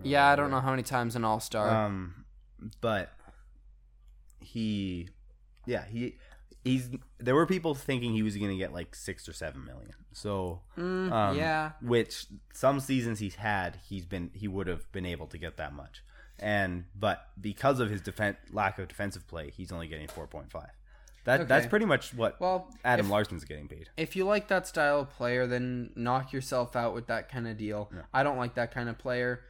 Yeah, I don't know how many times an All-Star. But he there were people thinking he was going to get like $6 or $7 million. So yeah, which some seasons he would have been able to get that much, but because of his lack of defensive play, he's only getting 4.5. That's pretty much what Adam Larsson's getting paid. If you like that style of player, then knock yourself out with that kind of deal. No. I don't like that kind of player.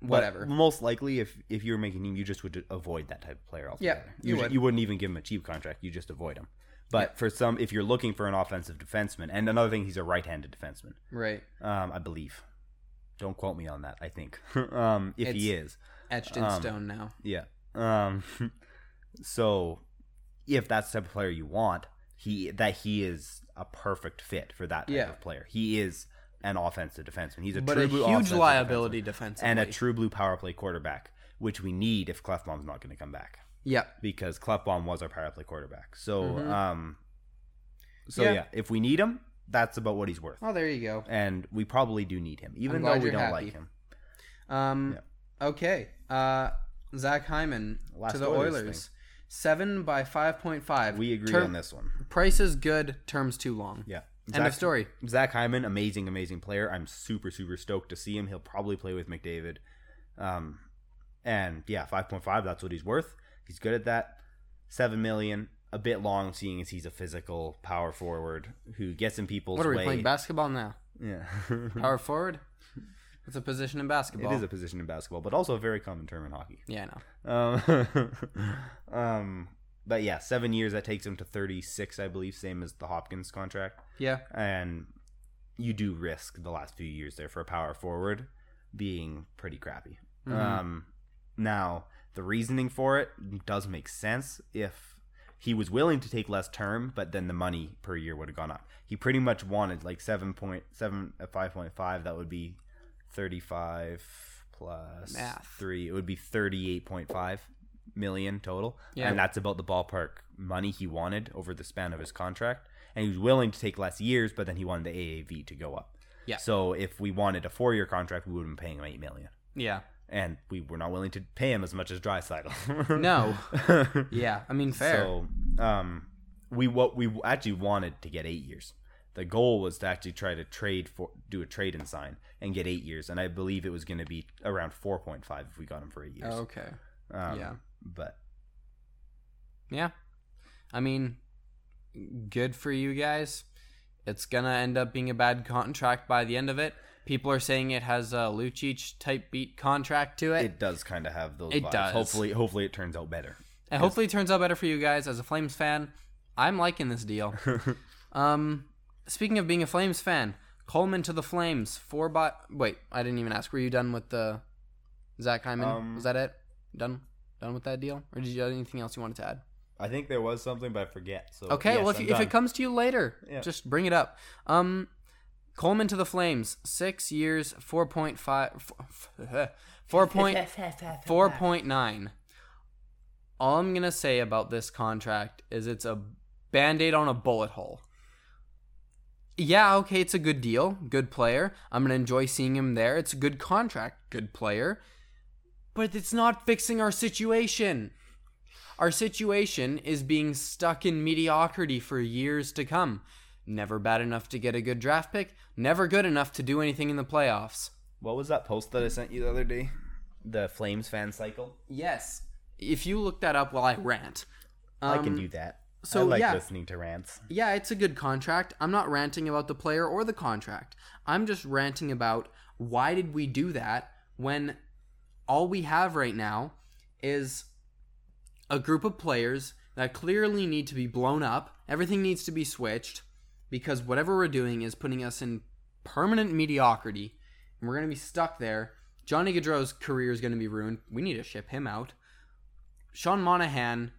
Whatever. But most likely, if you were making him, you just would avoid that type of player altogether. Yeah, you wouldn't even give him a cheap contract. You just avoid him. But for some, if you're looking for an offensive defenseman, and another thing, he's a right-handed defenseman. Right. I believe. Don't quote me on that, I think. He is. Etched in stone now. Yeah. So if that's the type of player you want, he is a perfect fit for that type of player. He is an offensive defenseman. He's a huge liability defensively. And a true blue power play quarterback, which we need if Klefbom's not going to come back. Yeah. Because Klefbom was our power play quarterback. So, if we need him, that's about what he's worth. Oh, there you go. And we probably do need him, even though we don't like him. Okay. Zach Hyman to the Oilers. 7 by 5.5. We agree on this one. Price is good, terms too long. Yeah. End of story. Zach Hyman, amazing, amazing player. I'm super, super stoked to see him. He'll probably play with McDavid. 5.5, that's what he's worth. He's good at that. $7 million, a bit long, seeing as he's a physical power forward who gets in people's way. What are we playing, basketball now? Yeah. Power forward? It's a position in basketball. It is a position in basketball, but also a very common term in hockey. Yeah, I know. But yeah, 7 years, that takes him to 36, I believe, same as the Hopkins contract. Yeah. And you do risk the last few years there for a power forward being pretty crappy. Mm-hmm. Now, the reasoning for it does make sense if he was willing to take less term, but then the money per year would have gone up. He pretty much wanted like 7.7 at 5.5, that would be 35 plus 3, it would be 38.5 million total. Yeah. And that's about the ballpark money he wanted over the span of his contract. And he was willing to take less years, but then he wanted the AAV to go up. Yeah. So if we wanted a 4-year contract, we would have been paying him $8 million. Yeah. And we were not willing to pay him as much as Draisaitl. No. Yeah. I mean, fair. So we actually wanted to get 8 years. The goal was to actually try to do a trade and sign and get 8 years, and I believe it was going to be around 4.5 if we got him for 8 years. Oh, okay. I mean, good for you guys. It's gonna end up being a bad contract by the end of it. People are saying it has a Lucic type beat contract to it. It does kind of have those. It vibes. Does. Hopefully, it turns out better. And hopefully, it turns out better for you guys. As a Flames fan, I'm liking this deal. Speaking of being a Flames fan, Coleman to the Flames. Wait, I didn't even ask. Were you done with the Zach Hyman? Was that it? Done with that deal? Or did you have anything else you wanted to add? I think there was something, but I forget. So okay, yes, well, if it comes to you later, just bring it up. Coleman to the Flames, 6 years, 4.5, 4.9. All I'm going to say about this contract is it's a Band-Aid on a bullet hole. Yeah, okay, it's a good deal, good player. I'm going to enjoy seeing him there. It's a good contract, good player. But it's not fixing our situation. Our situation is being stuck in mediocrity for years to come. Never bad enough to get a good draft pick, never good enough to do anything in the playoffs. What was that post that I sent you the other day? The Flames fan cycle? Yes. If you look that up while I rant. I can do that. So, I like listening to rants. Yeah, it's a good contract. I'm not ranting about the player or the contract. I'm just ranting about why did we do that when all we have right now is a group of players that clearly need to be blown up. Everything needs to be switched because whatever we're doing is putting us in permanent mediocrity, and we're going to be stuck there. Johnny Gaudreau's career is going to be ruined. We need to ship him out. Sean Monahan...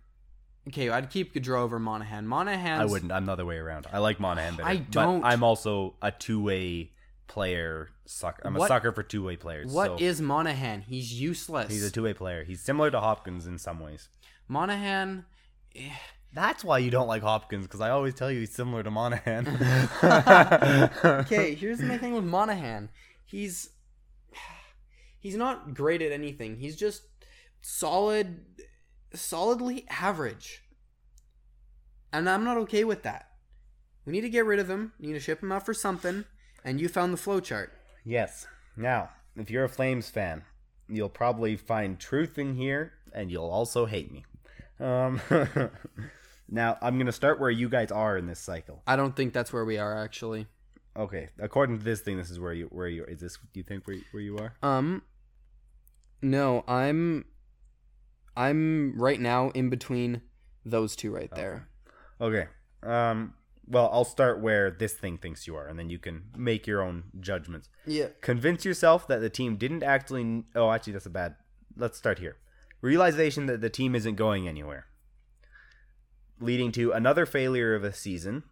Okay, I'd keep Gaudreau over Monahan. I wouldn't. I'm the other way around. I like Monahan better. I don't. But I'm also a two-way player sucker. A sucker for two-way players. What is Monahan? He's useless. He's a two-way player. He's similar to Hopkins in some ways. Monahan... That's why you don't like Hopkins, because I always tell you he's similar to Monahan. Okay, here's my thing with Monahan. He's not great at anything. He's just solidly average. And I'm not okay with that. We need to get rid of him. We need to ship him out for something. And you found the flowchart. Yes. Now, if you're a Flames fan, you'll probably find truth in here, and you'll also hate me. Now, I'm going to start where you guys are in this cycle. I don't think that's where we are, actually. Okay. According to this thing, this is where you is this you think where you are? No, I'm right now in between those two right there. Okay. Well, I'll start where this thing thinks you are, and then you can make your own judgments. Yeah. Convince yourself that the team didn't actually... Oh, actually, that's a bad... Let's start here. Realization that the team isn't going anywhere. Leading to another failure of a season.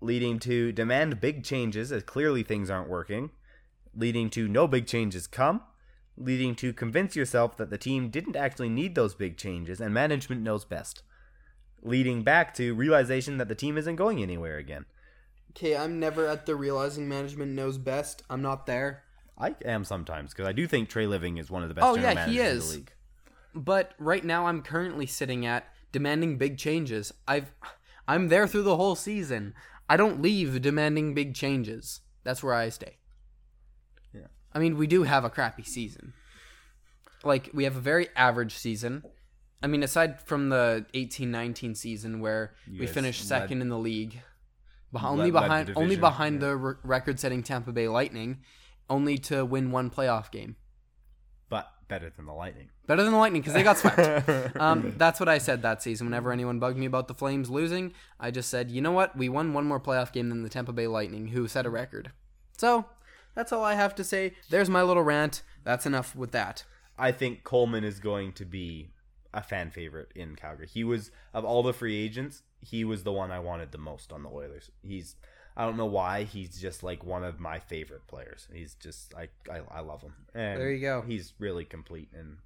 Leading to demand big changes, as clearly things aren't working. Leading to no big changes come. Leading to convince yourself that the team didn't actually need those big changes, and management knows best. Leading back to realization that the team isn't going anywhere again. Okay, I'm never at the realizing management knows best. I'm not there. I am sometimes, because I do think Trey Living is one of the best general managers in the league. But right now I'm currently sitting at demanding big changes. I'm there through the whole season. I don't leave demanding big changes. That's where I stay. Yeah. I mean, we do have a crappy season. Like, we have a very average season. I mean, aside from the 18-19 season where we finished second in the league, only behind the record-setting Tampa Bay Lightning, only to win one playoff game. But better than the Lightning. Better than the Lightning, because they got swept. That's what I said that season. Whenever anyone bugged me about the Flames losing, I just said, you know what? We won one more playoff game than the Tampa Bay Lightning, who set a record. So that's all I have to say. There's my little rant. That's enough with that. I think Coleman is going to be a fan favorite in Calgary. He was, of all the free agents, he was the one I wanted the most on the Oilers. He's, I don't know why, he's just like one of my favorite players. He's just, I love him. And there you go. He's really complete, and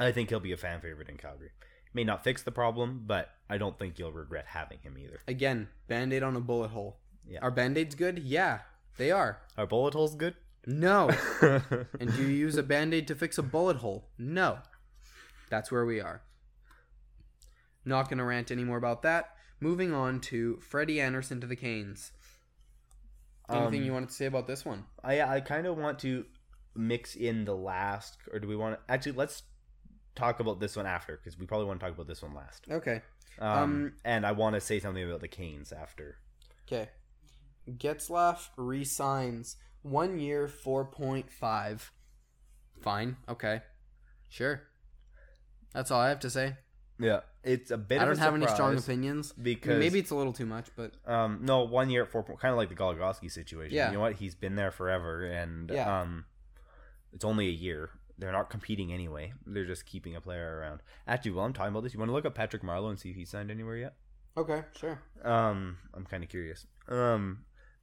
I think he'll be a fan favorite in Calgary. May not fix the problem, but I don't think you'll regret having him either. Again, Band-Aid on a bullet hole. Yeah. Are Band-Aids good? Yeah, they are. Are bullet holes good? No. And do you use a Band-Aid to fix a bullet hole? No. That's where we are. Not going to rant anymore about that. Moving on to Freddie Anderson to the Canes. Anything you wanted to say about this one? I kind of want to mix in the last, or do we want to... Actually, let's talk about this one after, because we probably want to talk about this one last. Okay. And I want to say something about the Canes after. Okay. Getzlaf re-signs. 1 year, 4.5. Fine. Okay. Sure. That's all I have to say. Yeah, it's a bit of a surprise. I don't have any strong opinions. Because maybe it's a little too much, but... no, 1 year at 4 points, kind of like the Goligoski situation. Yeah. You know what? He's been there forever, and it's only a year. They're not competing anyway. They're just keeping a player around. Actually, while I'm talking about this, you want to look up Patrick Marleau and see if he's signed anywhere yet? Okay, sure. I'm kind of curious.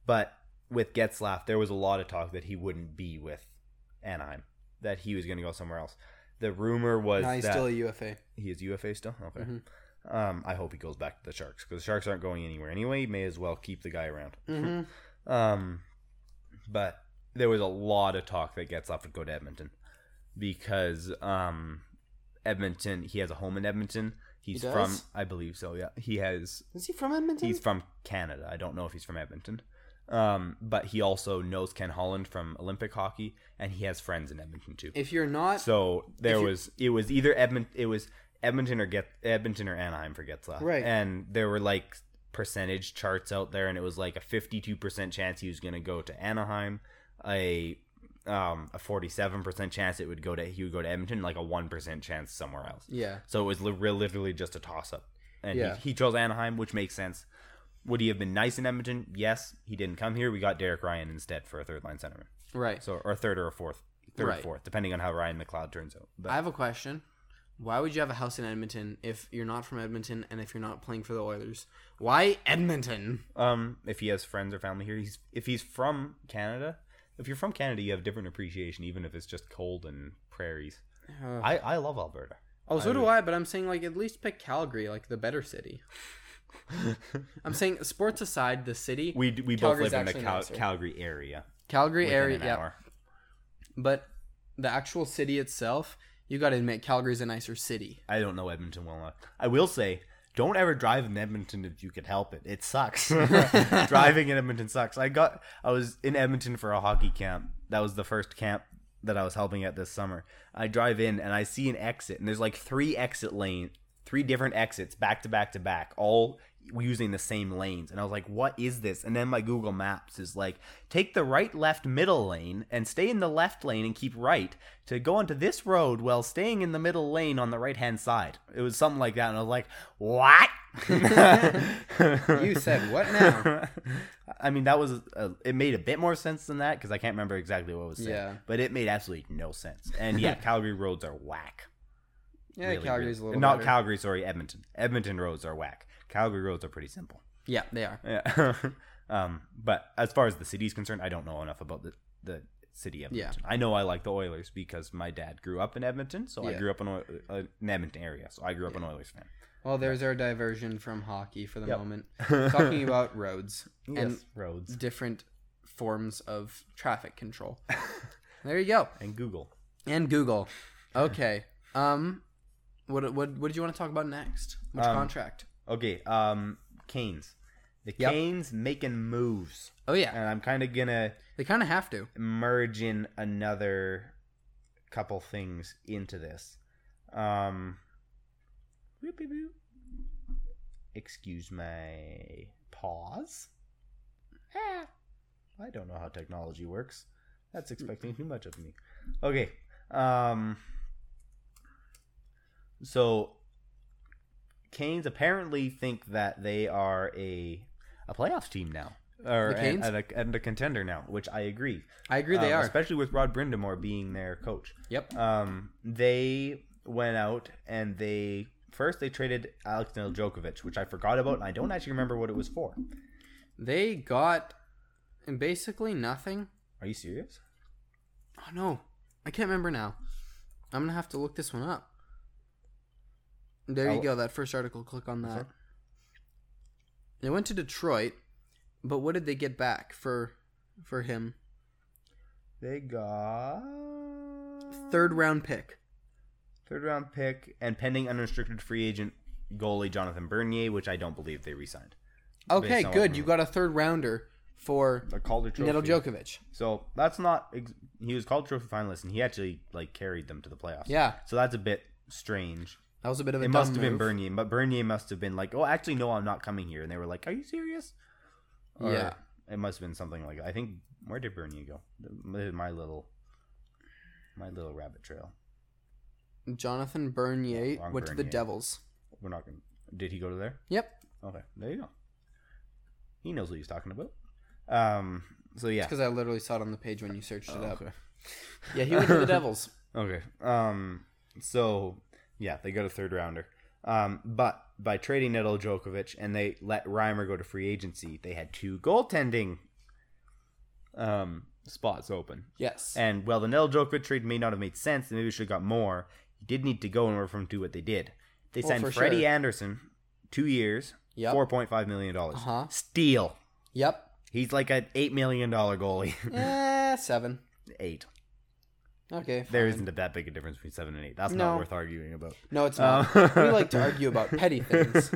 But with Getzlaf, there was a lot of talk that he wouldn't be with Anaheim, that he was going to go somewhere else. The rumor was that... No, he's still a UFA. He is UFA still? Okay. Mm-hmm. I hope he goes back to the Sharks, because the Sharks aren't going anywhere anyway. May as well keep the guy around. Mm-hmm. But there was a lot of talk that Getzlaf would go to Edmonton, because Edmonton, he has a home in Edmonton. He's from... I believe so, yeah. He has... Is he from Edmonton? He's from Canada. I don't know if he's from Edmonton. But he also knows Ken Holland from Olympic hockey, and he has friends in Edmonton too. If you're not, so there was it was either Edmonton or Anaheim for Getzlaf, right? And there were like percentage charts out there, and it was like a 52% chance he was going to go to Anaheim, a 47% chance he would go to Edmonton, like a 1% chance somewhere else. Yeah. So it was literally just a toss up, and he chose Anaheim, which makes sense. Would he have been nice in Edmonton? Yes. He didn't come here. We got Derek Ryan instead for a third-line centerman. Right. So, or third or a fourth. Third or fourth, depending on how Ryan McLeod turns out. But I have a question. Why would you have a house in Edmonton if you're not from Edmonton and if you're not playing for the Oilers? Why Edmonton? If he has friends or family here. If he's from Canada, if you're from Canada, you have different appreciation, even if it's just cold and prairies. I love Alberta. Oh, so do I, but I'm saying, like, at least pick Calgary, like, the better city. I'm saying, sports aside, the city. We both live in the Calgary area. Calgary area, yeah. But the actual city itself, you got to admit, Calgary's a nicer city. I don't know Edmonton well enough. I will say, don't ever drive in Edmonton if you can help it. It sucks. Driving in Edmonton sucks. I was in Edmonton for a hockey camp. That was the first camp that I was helping at this summer. I drive in and I see an exit, and there's like three different exits back to back to back, all using the same lanes. And I was like, what is this? And then my Google Maps is like, take the right left middle lane and stay in the left lane and keep right to go onto this road while staying in the middle lane on the right hand side. It was something like that. And I was like, what? You said what now? I mean, that was it made a bit more sense than that, because I can't remember exactly what was said. Yeah. But it made absolutely no sense. And yeah, Calgary roads are whack. Yeah, really, Calgary's really, a little not better. Calgary, sorry, Edmonton. Edmonton roads are whack. Calgary roads are pretty simple. Yeah, they are. Yeah. But as far as the city's concerned, I don't know enough about the city of Edmonton. Yeah. I know I like the Oilers because my dad grew up in Edmonton, so I grew up in an Edmonton area, so I grew up an Oilers fan. Well, there's our diversion from hockey for the moment. Talking about roads. Yes, and roads. Different forms of traffic control. There you go. And Google. Okay. What did you want to talk about next? Which contract? Okay, Canes. The Canes making moves. Oh, yeah. And I'm kind of going to... They kind of have to. Merge in another couple things into this. Excuse my pause. I don't know how technology works. That's expecting too much of me. Okay. So... Canes apparently think that they are a playoff team now, or and a contender now, which I agree. I agree they are, especially with Rod Brindamore being their coach. Yep. They went out and they traded Alexander Ovechkin, which I forgot about, and I don't actually remember what it was for. They got basically nothing. Are you serious? Oh no, I can't remember now. I'm gonna have to look this one up. There you go, that first article. Click on that. They went to Detroit, but what did they get back for him? They got... Third round pick and pending unrestricted free agent goalie Jonathan Bernier, which I don't believe they re-signed. Okay, good. You got a third rounder for Nedeljkovic. So that's not... He was Calder Trophy finalist, and he actually carried them to the playoffs. Yeah. So that's a bit strange. That was a bit of a dumb move. It must have been Bernier, but Bernier must have been like, oh, actually, no, I'm not coming here. And they were like, are you serious? Or yeah. It must have been something like that. I think, where did Bernier go? My little rabbit trail. Jonathan Bernier went to the Devils. We're not going to. Did he go to there? Yep. Okay, there you go. He knows what he's talking about. So, yeah. It's because I literally saw it on the page when you searched it up. Okay. Yeah, he went to the Devils. Okay. So... Yeah, they got a third rounder. But by trading Nedeljkovic and they let Reimer go to free agency, they had two goaltending spots open. Yes. And while the Nedeljkovic trade may not have made sense, and maybe should have got more, he did need to go in order for him to do what they did. They signed Freddie Anderson, 2 years, $4.5 million. Uh-huh. Steal. Yep. He's like an $8 million goalie. Seven. Eight. Okay, fine. There isn't that big a difference between 7 and 8. That's not worth arguing about. No, it's not. We like to argue about petty things.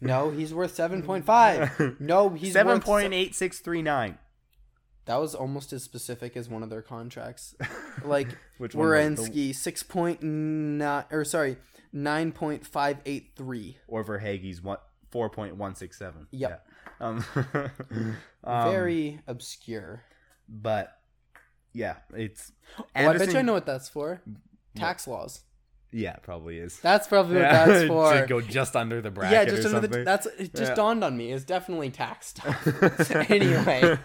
No, he's worth 7.5. No, he's 7.8639. That was almost as specific as one of their contracts. Like Werenski, 9.583. Or Verhage's 4.167. Yep. Yeah. Very obscure. But. Yeah, it's... Anderson, I bet you I know what that's for. Tax laws. Yeah, it probably is. That's probably what that's for. Just go just under the bracket or something. It just dawned on me. It's definitely tax stuff. Anyway.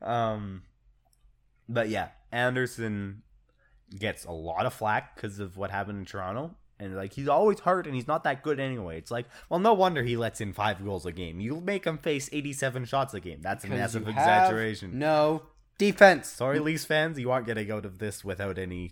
But yeah, Anderson gets a lot of flack because of what happened in Toronto. And he's always hurt and he's not that good anyway. It's no wonder he lets in 5 goals a game. You make him face 87 shots a game. That's a massive exaggeration. No... Defense. Sorry, Leafs fans, you aren't getting out of this without any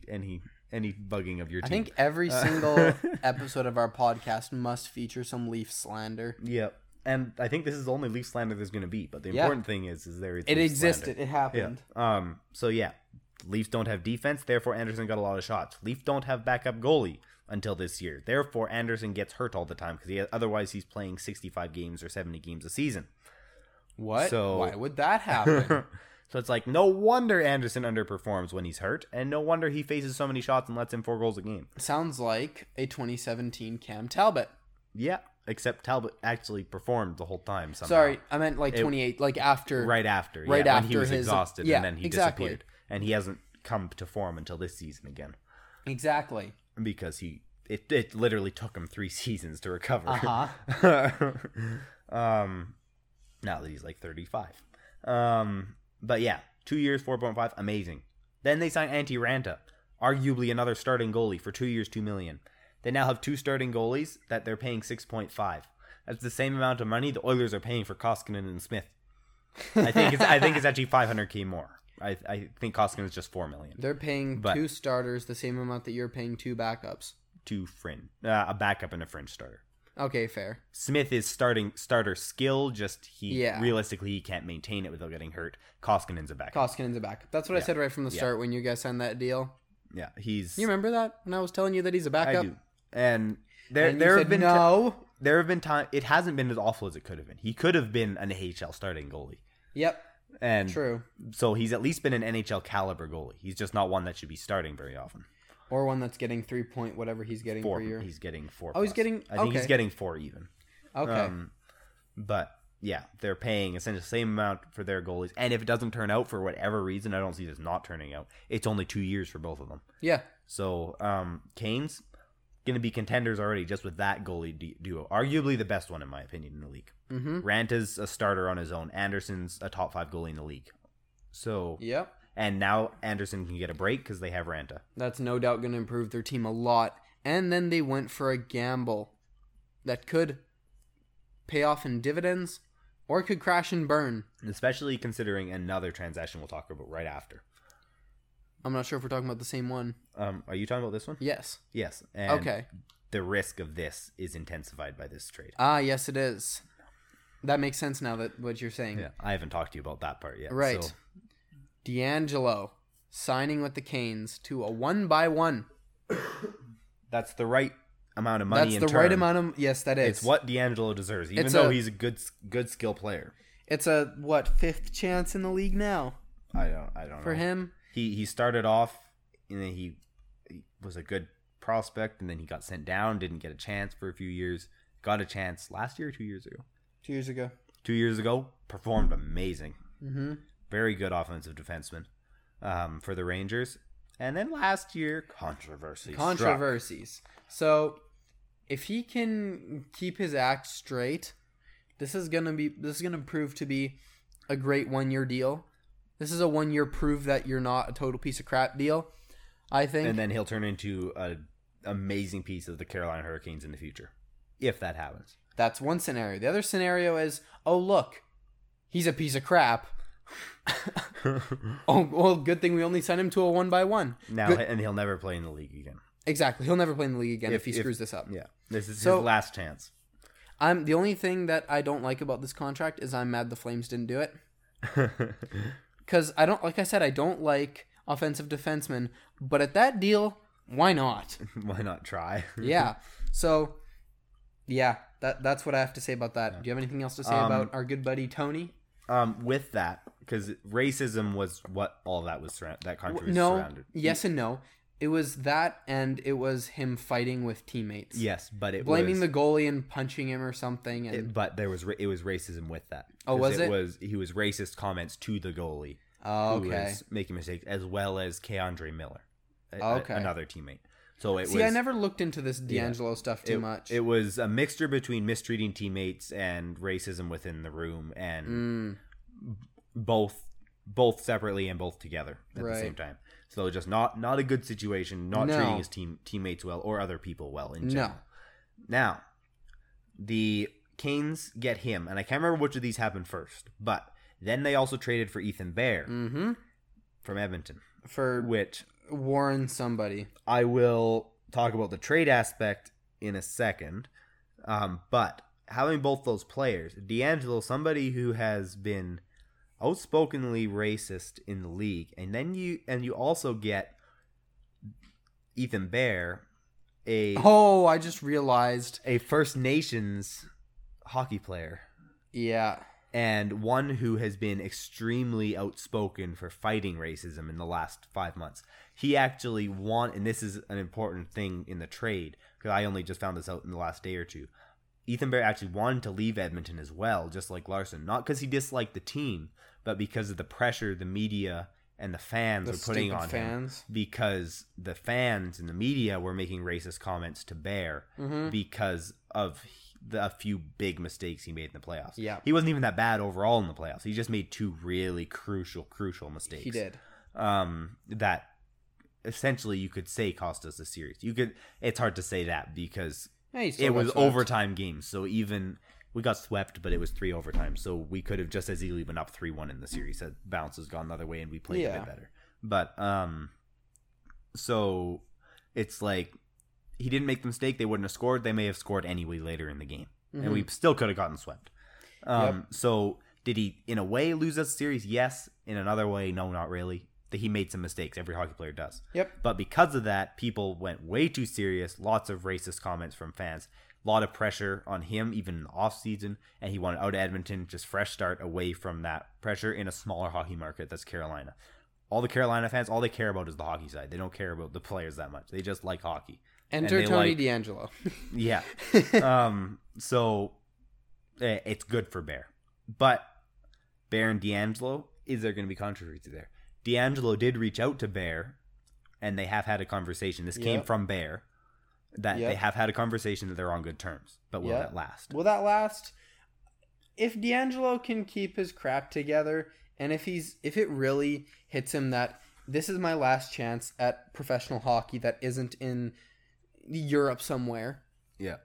bugging of your team. I think every single episode of our podcast must feature some Leaf slander. Yep, and I think this is the only Leaf slander there's going to be. But the important thing is there is it Leaf existed, slander. It happened. Yeah. So Leafs don't have defense, therefore Anderson got a lot of shots. Leafs don't have backup goalie. until this year. Therefore, Anderson gets hurt all the time because otherwise he's playing 65 games or 70 games a season. What? So, why would that happen? So it's like, no wonder Anderson underperforms when he's hurt, and no wonder he faces so many shots and lets in 4 goals a game. Sounds like a 2017 Cam Talbot. Yeah, except Talbot actually performed the whole time somehow. Sorry, I meant like 28, like after. Right after. Right after when he was exhausted, and then he disappeared. And he hasn't come to form until this season again. Exactly. Because it literally took him 3 seasons to recover. Uh-huh. Now that he's like 35. But yeah, 2 years, 4.5, amazing. Then they signed Antti Ranta, arguably another starting goalie for 2 years, $2 million. They now have 2 starting goalies that they're paying 6.5. That's the same amount of money the Oilers are paying for Koskinen and Smith. I think it's actually 500K more. I think Koskinen is just $4 million. They're paying 2 starters the same amount that you're paying 2 backups. A backup and a fringe starter. Okay, fair. Smith is starter skill, just realistically he can't maintain it without getting hurt. Koskinen's a backup. That's what I said right from the start when you guys signed that deal. Yeah, You remember that when I was telling you that he's a backup? I do. And there have been times it hasn't been as awful as it could have been. He could have been an AHL starting goalie. Yep. And true. So he's at least been an NHL caliber goalie. He's just not one that should be starting very often. Or one that's getting 3 point whatever he's getting per year. He's getting 4. Oh, he's getting. I think he's getting 4 even. Okay. But yeah, they're paying essentially the same amount for their goalies, and if it doesn't turn out for whatever reason, I don't see this not turning out. It's only 2 years for both of them. Yeah. So Canes gonna be contenders already just with that goalie duo, arguably the best one in my opinion in the league. Mm-hmm. Ranta's a starter on his own. Anderson's a top 5 goalie in the league. So yep. And now Anderson can get a break because they have Ranta. That's no doubt going to improve their team a lot. And then they went for a gamble that could pay off in dividends or could crash and burn. Especially considering another transaction we'll talk about right after. I'm not sure if we're talking about the same one. Are you talking about this one? Yes. Yes. And okay. The risk of this is intensified by this trade. Ah, yes, it is. That makes sense now that what you're saying. Yeah, I haven't talked to you about that part yet. Right. So. D'Angelo signing with the Canes to a 1x1. That's the right amount of money. That's in the term. Right amount of. Yes, that is. It's what D'Angelo deserves, even though he's a good skill player. It's a 5th chance in the league now. I don't know. For him, he started off and then he was a good prospect, and then he got sent down, didn't get a chance for a few years, got a chance last year, or 2 years ago. 2 years ago. 2 years ago, performed amazing. Mm-hmm. Very good offensive defenseman for the Rangers. And then last year, controversies. So if he can keep his act straight, this is gonna prove to be a great 1-year deal. This is a 1-year prove that you're not a total piece of crap deal, I think. And then he'll turn into an amazing piece of the Carolina Hurricanes in the future, if that happens. That's one scenario. The other scenario is, oh look, he's a piece of crap. Oh well, good thing we only signed him to a 1x1 now, and he'll never play in the league again. Exactly, he'll never play in the league again if he screws this up. Yeah, this is his last chance. I'm the only thing that I don't like about this contract is I'm mad the Flames didn't do it because I don't like I said I don't like offensive defensemen, but at that deal, why not? Why not try? Yeah. So yeah, that's what I have to say about that. Yeah. Do you have anything else to say about our good buddy Tony? With that, because racism was what all that was that controversy surrounded. Yes and no. It was that, and it was him fighting with teammates. Yes, but it blaming the goalie and punching him or something. And but there was it was racism with that. Oh, was it? He was racist comments to the goalie. Oh, okay. Who was making mistakes, as well as K'Andre Miller, another teammate. So it was. See, I never looked into this D'Angelo stuff too much. It was a mixture between mistreating teammates and racism within the room, and both separately and both together at the same time. So just not a good situation. Not treating his teammates well or other people well in general. Now, the Canes get him, and I can't remember which of these happened first, but then they also traded for Ethan Bear from Edmonton, for which. Warren somebody. I will talk about the trade aspect in a second, but having both those players, D'Angelo, somebody who has been outspokenly racist in the league, and then you also get Ethan Bear, a... Oh, I just realized. A First Nations hockey player. Yeah. And one who has been extremely outspoken for fighting racism in the last 5 months. He actually won, and this is an important thing in the trade, because I only just found this out in the last day or two. Ethan Bear actually wanted to leave Edmonton as well, just like Larsson. Not because he disliked the team, but because of the pressure the media and the fans were putting on fans. Him. Because the fans and the media were making racist comments to Bear because of a few big mistakes he made in the playoffs. Yeah. He wasn't even that bad overall in the playoffs. He just made two really crucial mistakes. He did. That essentially you could say cost us the series. It's hard to say that because... Yeah, it was overtime games, so even we got swept, but it was three overtimes, so we could have just as easily been up 3-1 in the series. That bounce has gone the other way, and we played a bit better. But so it's like he didn't make the mistake; they wouldn't have scored. They may have scored anyway later in the game, and we still could have gotten swept. So did he, in a way, lose us the series? Yes. In another way, no, not really. That he made some mistakes. Every hockey player does. Yep. But because of that, people went way too serious. Lots of racist comments from fans. A lot of pressure on him, even in the offseason. And he wanted out of Edmonton, just fresh start away from that pressure in a smaller hockey market. That's Carolina. All the Carolina fans, all they care about is the hockey side. They don't care about the players that much. They just like hockey. Enter Tony D'Angelo. Yeah. So it's good for Bear. But Bear and D'Angelo, is there going to be controversy there? D'Angelo did reach out to Bear, and they have had a conversation. This came from Bear, that they have had a conversation that they're on good terms. But will that last? Will that last? If D'Angelo can keep his crap together, and if it really hits him that this is my last chance at professional hockey that isn't in Europe somewhere. Yeah.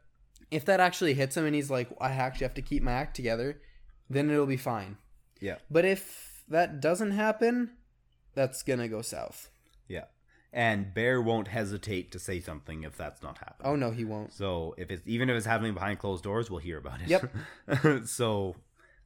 If that actually hits him and he's like, I actually have to keep my act together, then it'll be fine. Yeah. But if that doesn't happen... That's going to go south. Yeah. And Bear won't hesitate to say something if that's not happening. Oh, no, he won't. So even if it's happening behind closed doors, we'll hear about it. Yep. So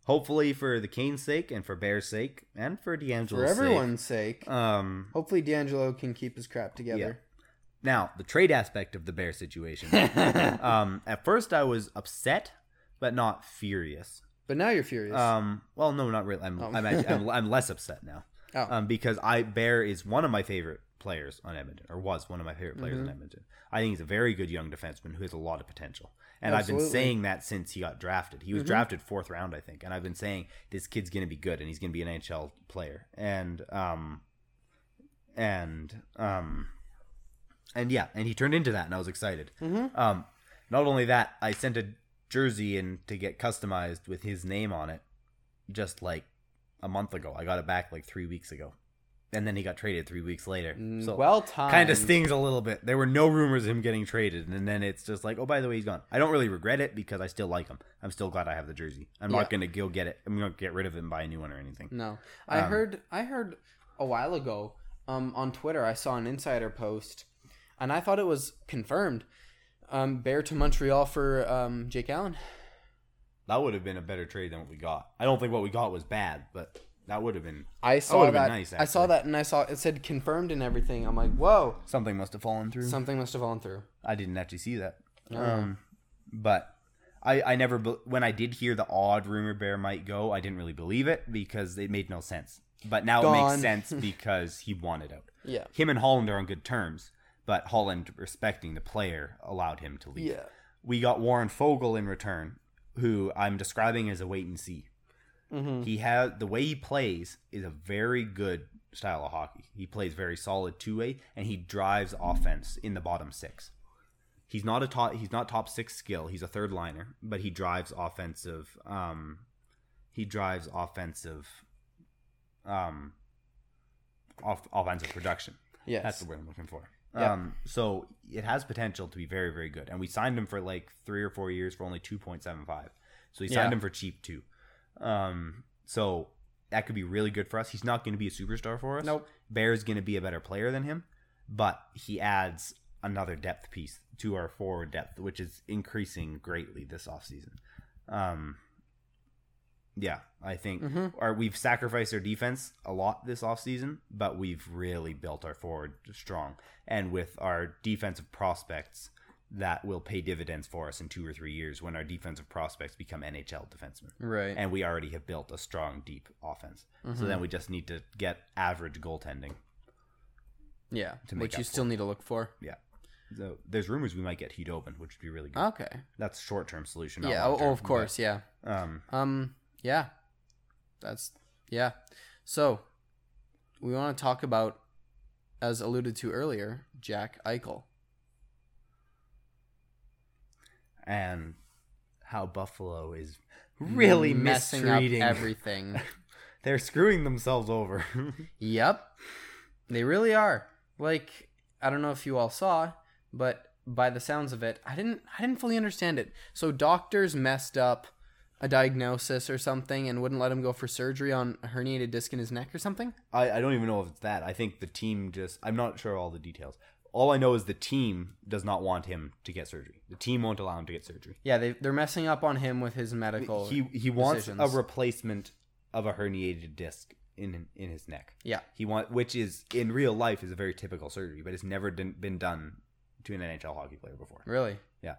hopefully for the Canes' sake and for Bear's sake and for D'Angelo's sake. For everyone's sake. Hopefully D'Angelo can keep his crap together. Yeah. Now, the trade aspect of the Bear situation. At first I was upset, but not furious. But now you're furious. Well, no, not really. I'm less upset now. Oh. Because Bear is one of my favorite players on Edmonton, or was one of my favorite players on Edmonton. I think he's a very good young defenseman who has a lot of potential. And absolutely. I've been saying that since he got drafted. He was drafted 4th round, I think. And I've been saying this kid's going to be good and he's going to be an NHL player. And he turned into that and I was excited. Not only that, I sent a jersey in to get customized with his name on it, just like a month ago. I got it back like 3 weeks ago. And then he got traded 3 weeks later. So well timed. Kind of stings a little bit. There were no rumors of him getting traded. And then it's just like, oh, by the way, he's gone. I don't really regret it because I still like him. I'm still glad I have the jersey. I'm not going to go get it. I'm going to get rid of it and buy a new one or anything. No. I heard a while ago on Twitter, I saw an insider post and I thought it was confirmed. Bear to Montreal for Jake Allen. That would have been a better trade than what we got. I don't think what we got was bad, but that would have been. Nice, actually. I saw that, and I saw it said confirmed and everything. I'm like, whoa! Something must have fallen through. I didn't actually see that. But I never. When I did hear the odd rumor Bear might go, I didn't really believe it because it made no sense. But now it makes sense because he wanted out. Yeah. Him and Holland are on good terms, but Holland, respecting the player, allowed him to leave. Yeah. We got Warren Fogle in return, who I'm describing as a wait and see. He has the way he plays is a very good style of hockey. He plays very solid two-way, and he drives offense in the bottom six. He's not a top. He's not top six skill. He's a third liner, but he drives offensive. Offensive production. Yes, that's the word I'm looking for. Yeah. So it has potential to be very, very good. And we signed him for like 3 or 4 years for only 2.75. So he signed him for cheap too. So that could be really good for us. He's not going to be a superstar for us. Nope. Bear's going to be a better player than him, but he adds another depth piece to our forward depth, which is increasing greatly this offseason. Yeah, I think we've sacrificed our defense a lot this offseason, but we've really built our forward strong. And with our defensive prospects that will pay dividends for us in 2 or 3 years when our defensive prospects become NHL defensemen. Right. And we already have built a strong, deep offense. Mm-hmm. So then we just need to get average goaltending. Yeah, which you still need to look for. Yeah. So there's rumors we might get Hudobin, which would be really good. Okay. That's a short-term solution. Yeah, oh, of course, but, yeah. Yeah. That's, yeah. So we want to talk about, as alluded to earlier, Jack Eichel. And how Buffalo is really messing up everything. They're screwing themselves over. Yep. They really are. Like, I don't know if you all saw, but by the sounds of it, I didn't fully understand it. So doctors messed up a diagnosis or something and wouldn't let him go for surgery on a herniated disc in his neck or something? I don't even know if it's that. I think the team just... I'm not sure all the details. All I know is the team does not want him to get surgery. The team won't allow him to get surgery. Yeah, they're messing up on him with his medical He wants a replacement of a herniated disc in his neck. Yeah. Which is, in real life, is a very typical surgery, but it's never been done to an NHL hockey player before. Really? Yeah.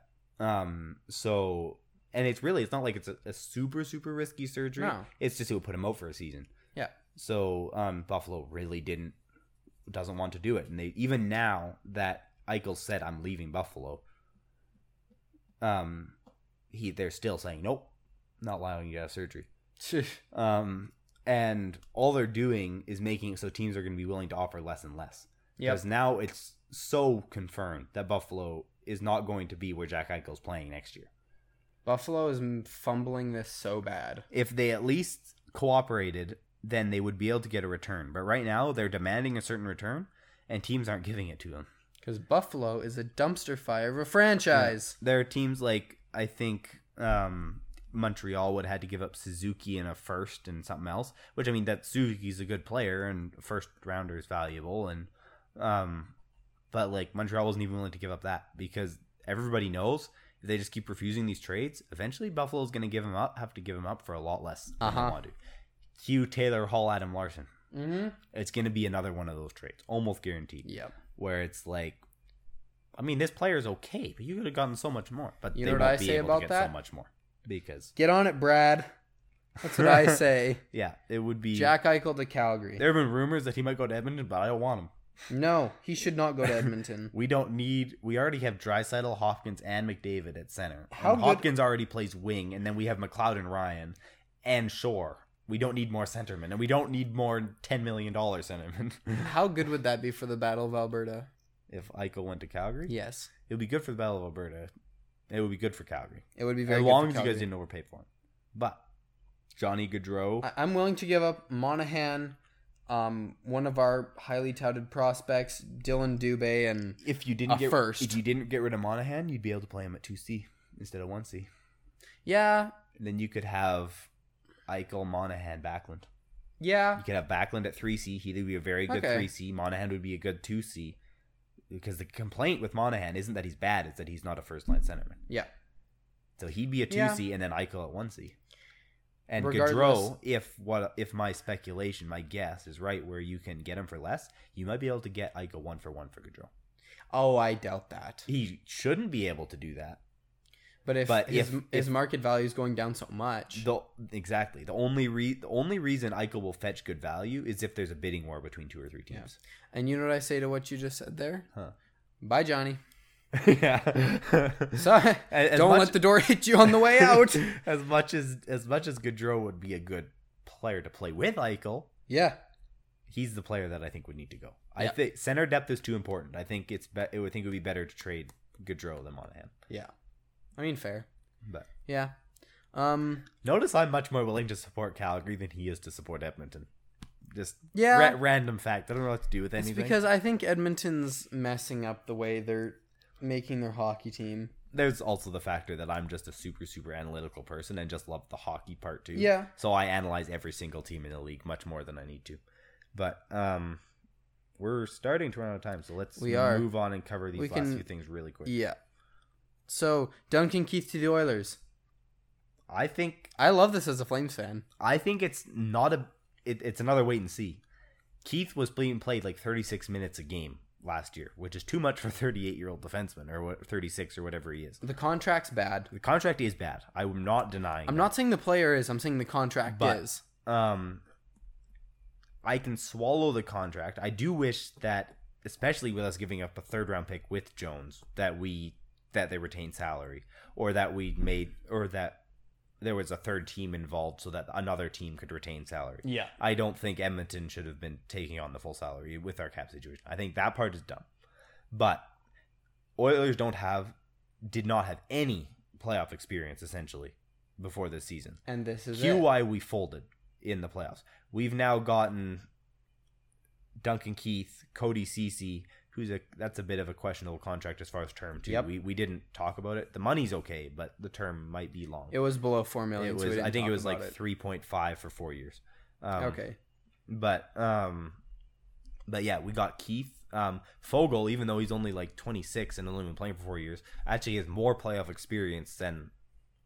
So... And it's not like it's a super, super risky surgery. No. It's just it would put him out for a season. Yeah. So Buffalo really doesn't want to do it. And they even now that Eichel said, I'm leaving Buffalo, they're still saying, nope, not allowing you to have surgery. And all they're doing is making it so teams are going to be willing to offer less and less. Yep. Because now it's so confirmed that Buffalo is not going to be where Jack Eichel's playing next year. Buffalo is fumbling this so bad. If they at least cooperated, then they would be able to get a return. But right now, they're demanding a certain return, and teams aren't giving it to them. Because Buffalo is a dumpster fire of a franchise. Yeah. There are teams like, I think, Montreal would have had to give up Suzuki and a first and something else. Which, I mean, that Suzuki's a good player, and a first-rounder is valuable. And but, like, Montreal wasn't even willing to give up that because everybody knows... If they just keep refusing these trades, eventually Buffalo's going to have to give him up for a lot less than they want to. Hugh Taylor, Hall, Adam Larsson. Mm-hmm. It's going to be another one of those trades, almost guaranteed. Yep. Where it's like, I mean, this player's okay, but you could have gotten so much more. But you know what I say about that? So much more because get on it, Brad. That's what I say. Yeah, it would be Jack Eichel to Calgary. There have been rumors that he might go to Edmonton, but I don't want him. No, he should not go to Edmonton. We already have Draisaitl, Hopkins, and McDavid at center. Hopkins already plays wing, and then we have McLeod and Ryan and Shore. We don't need more centermen, and we don't need more $10 million centermen. How good would that be for the Battle of Alberta? If Eichel went to Calgary? Yes. It would be good for the Battle of Alberta. It would be good for Calgary. It would be very good for Calgary. As long as you guys didn't overpay for him. But Johnny Gaudreau. I'm willing to give up Monahan... one of our highly touted prospects, Dylan Dubé, and if you didn't get rid of Monahan, you'd be able to play him at 2C instead of 1C. Yeah. And then you could have Eichel, Monahan, Backlund. Yeah. You could have Backlund at 3C. He would be a very good 3C. Monahan would be a good 2C. Because the complaint with Monahan isn't that he's bad, it's that he's not a first-line centerman. Yeah. So he'd be a 2C and then Eichel at 1C. And Gaudreau, if my speculation, my guess is right, where you can get him for less, you might be able to get Eichel 1-for-1 for Gaudreau. Oh, I doubt that. He shouldn't be able to do that. But if his market value is going down so much, exactly. The only reason Eichel will fetch good value is if there's a bidding war between 2 or 3 teams. Yeah. And you know what I say to what you just said there? Huh. Bye, Johnny. Yeah. Sorry. Don't let the door hit you on the way out. As much as Gaudreau would be a good player to play with Eichel, yeah, he's the player that I think would need to go. Yeah. I think center depth is too important. I think it would be better to trade Gaudreau than Monahan. Yeah, I mean, fair. But yeah, notice I'm much more willing to support Calgary than he is to support Edmonton. Just random fact. I don't know what to do with anything. It's because I think Edmonton's messing up the way they're making their hockey team. There's also the factor that I'm just a super, super analytical person and just love the hockey part too. Yeah. So I analyze every single team in the league much more than I need to. But we're starting to run out of time, so let's move on and cover these last few things really quick. Yeah. So Duncan Keith to the Oilers. I love this as a Flames fan. I think it's not a... It's another wait and see. Keith was being played like 36 minutes a game last year, which is too much for a 38-year-old defenseman, or 36 or whatever he is. The contract's bad. The contract is bad. I'm not denying I'm not saying the player is. I'm saying the contract is. I can swallow the contract. I do wish that, especially with us giving up a third-round pick with Jones, that they retain salary, or that we made, or that there was a third team involved so that another team could retain salary. Yeah. I don't think Edmonton should have been taking on the full salary with our cap situation. I think that part is dumb. But Oilers did not have any playoff experience, essentially, before this season. And this is why we folded in the playoffs. We've now gotten Duncan Keith, Cody Ceci, that's a bit of a questionable contract as far as term too. Yep. We didn't talk about it. The money's okay, but the term might be long. It was below $4 million. I think it was like 3.5 for 4 years. Okay, but yeah, we got Keith. Fogel, even though he's only like 26 and only been playing for 4 years, actually has more playoff experience than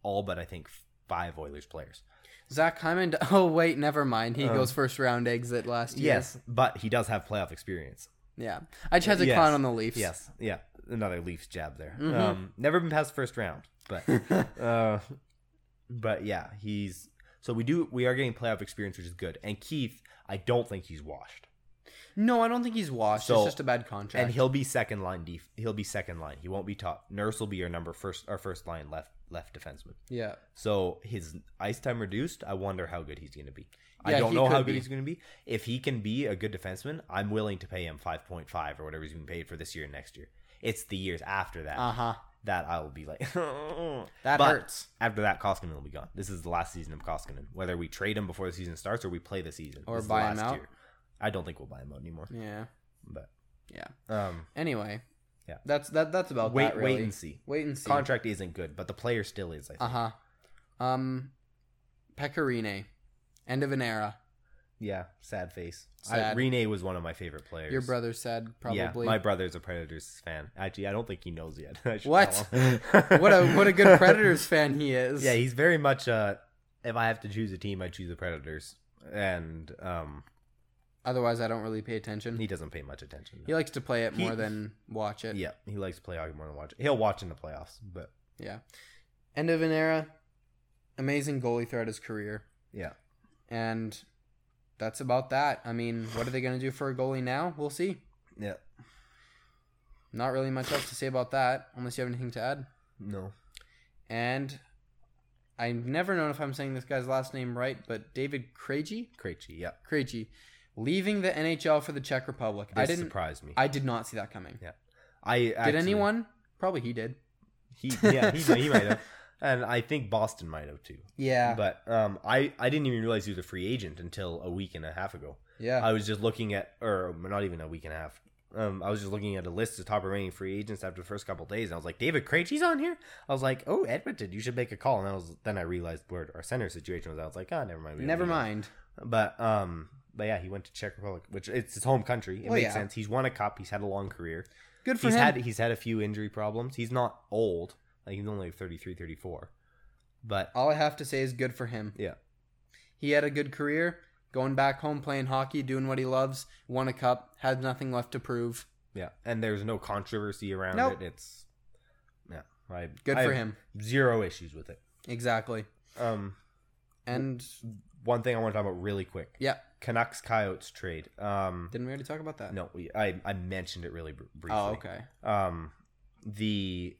all but I think 5 Oilers players. Zach Hyman. Oh wait, never mind. He goes first round exit last year. Yes, but he does have playoff experience. Yeah, I just had to clown on the Leafs. Yes, yeah, another Leafs jab there. Mm-hmm. Never been past first round, but but yeah, he's so we are getting playoff experience, which is good. And Keith, I don't think he's washed. No, I don't think he's washed. So, it's just a bad contract, and he'll be second line. He'll be second line. He won't be top. Nurse will be our first line left defenseman. Yeah. So his ice time reduced. I wonder how good he's going to be. Yeah, I don't know how good he's going to be. If he can be a good defenseman, I'm willing to pay him 5.5 or whatever he's been paid for this year and next year. It's the years after that that I will be like, that hurts. After that, Koskinen will be gone. This is the last season of Koskinen. Whether we trade him before the season starts or we play the season or buy him out. Year. I don't think we'll buy him out anymore. Yeah, but yeah. Anyway, yeah. That's about that. Really. Wait and see. Wait and see. Contract isn't good, but the player still is. I think. Pecorine. End of an era. Yeah, sad face. Rene was one of my favorite players. Your brother's sad, probably. Yeah, my brother's a Predators fan. Actually, I don't think he knows yet. What? What a good Predators fan he is. Yeah, he's very much. If I have to choose a team, I choose the Predators, and otherwise, I don't really pay attention. He doesn't pay much attention. No. He likes to play it more than watch it. Yeah, he likes to play hockey more than watch it. He'll watch in the playoffs, but yeah, end of an era. Amazing goalie throughout his career. Yeah. And that's about that. I mean, what are they going to do for a goalie now? We'll see. Yeah. Not really much else to say about that, unless you have anything to add. No. And I've never known if I'm saying this guy's last name right, but David Krejci? Krejci, yeah. Krejci. Leaving the NHL for the Czech Republic. This surprised me. I did not see that coming. Yeah. Did anyone? Probably he did. He might have. And I think Boston might have too. Yeah. But I didn't even realize he was a free agent until a week and a half ago. Yeah. I was just looking at, or not even a week and a half. I was just looking at a list of top remaining free agents after the first couple of days, and I was like, David Krejci's on here. I was like, oh, Edmonton, you should make a call. And then I realized where our center situation was. I was like, oh, never mind. Never mind. But yeah, he went to Czech Republic, which it's his home country. It makes sense. He's won a cup. He's had a long career. Good for him. He's had a few injury problems. He's not old. Like he's only 33, 34. But all I have to say is good for him. Yeah. He had a good career, going back home, playing hockey, doing what he loves, won a cup, had nothing left to prove. Yeah. And there's no controversy around it. It's good for him. Zero issues with it. Exactly. And one thing I want to talk about really quick. Yeah. Canucks Coyotes trade. Didn't we already talk about that? No, I mentioned it really briefly. Oh, okay. The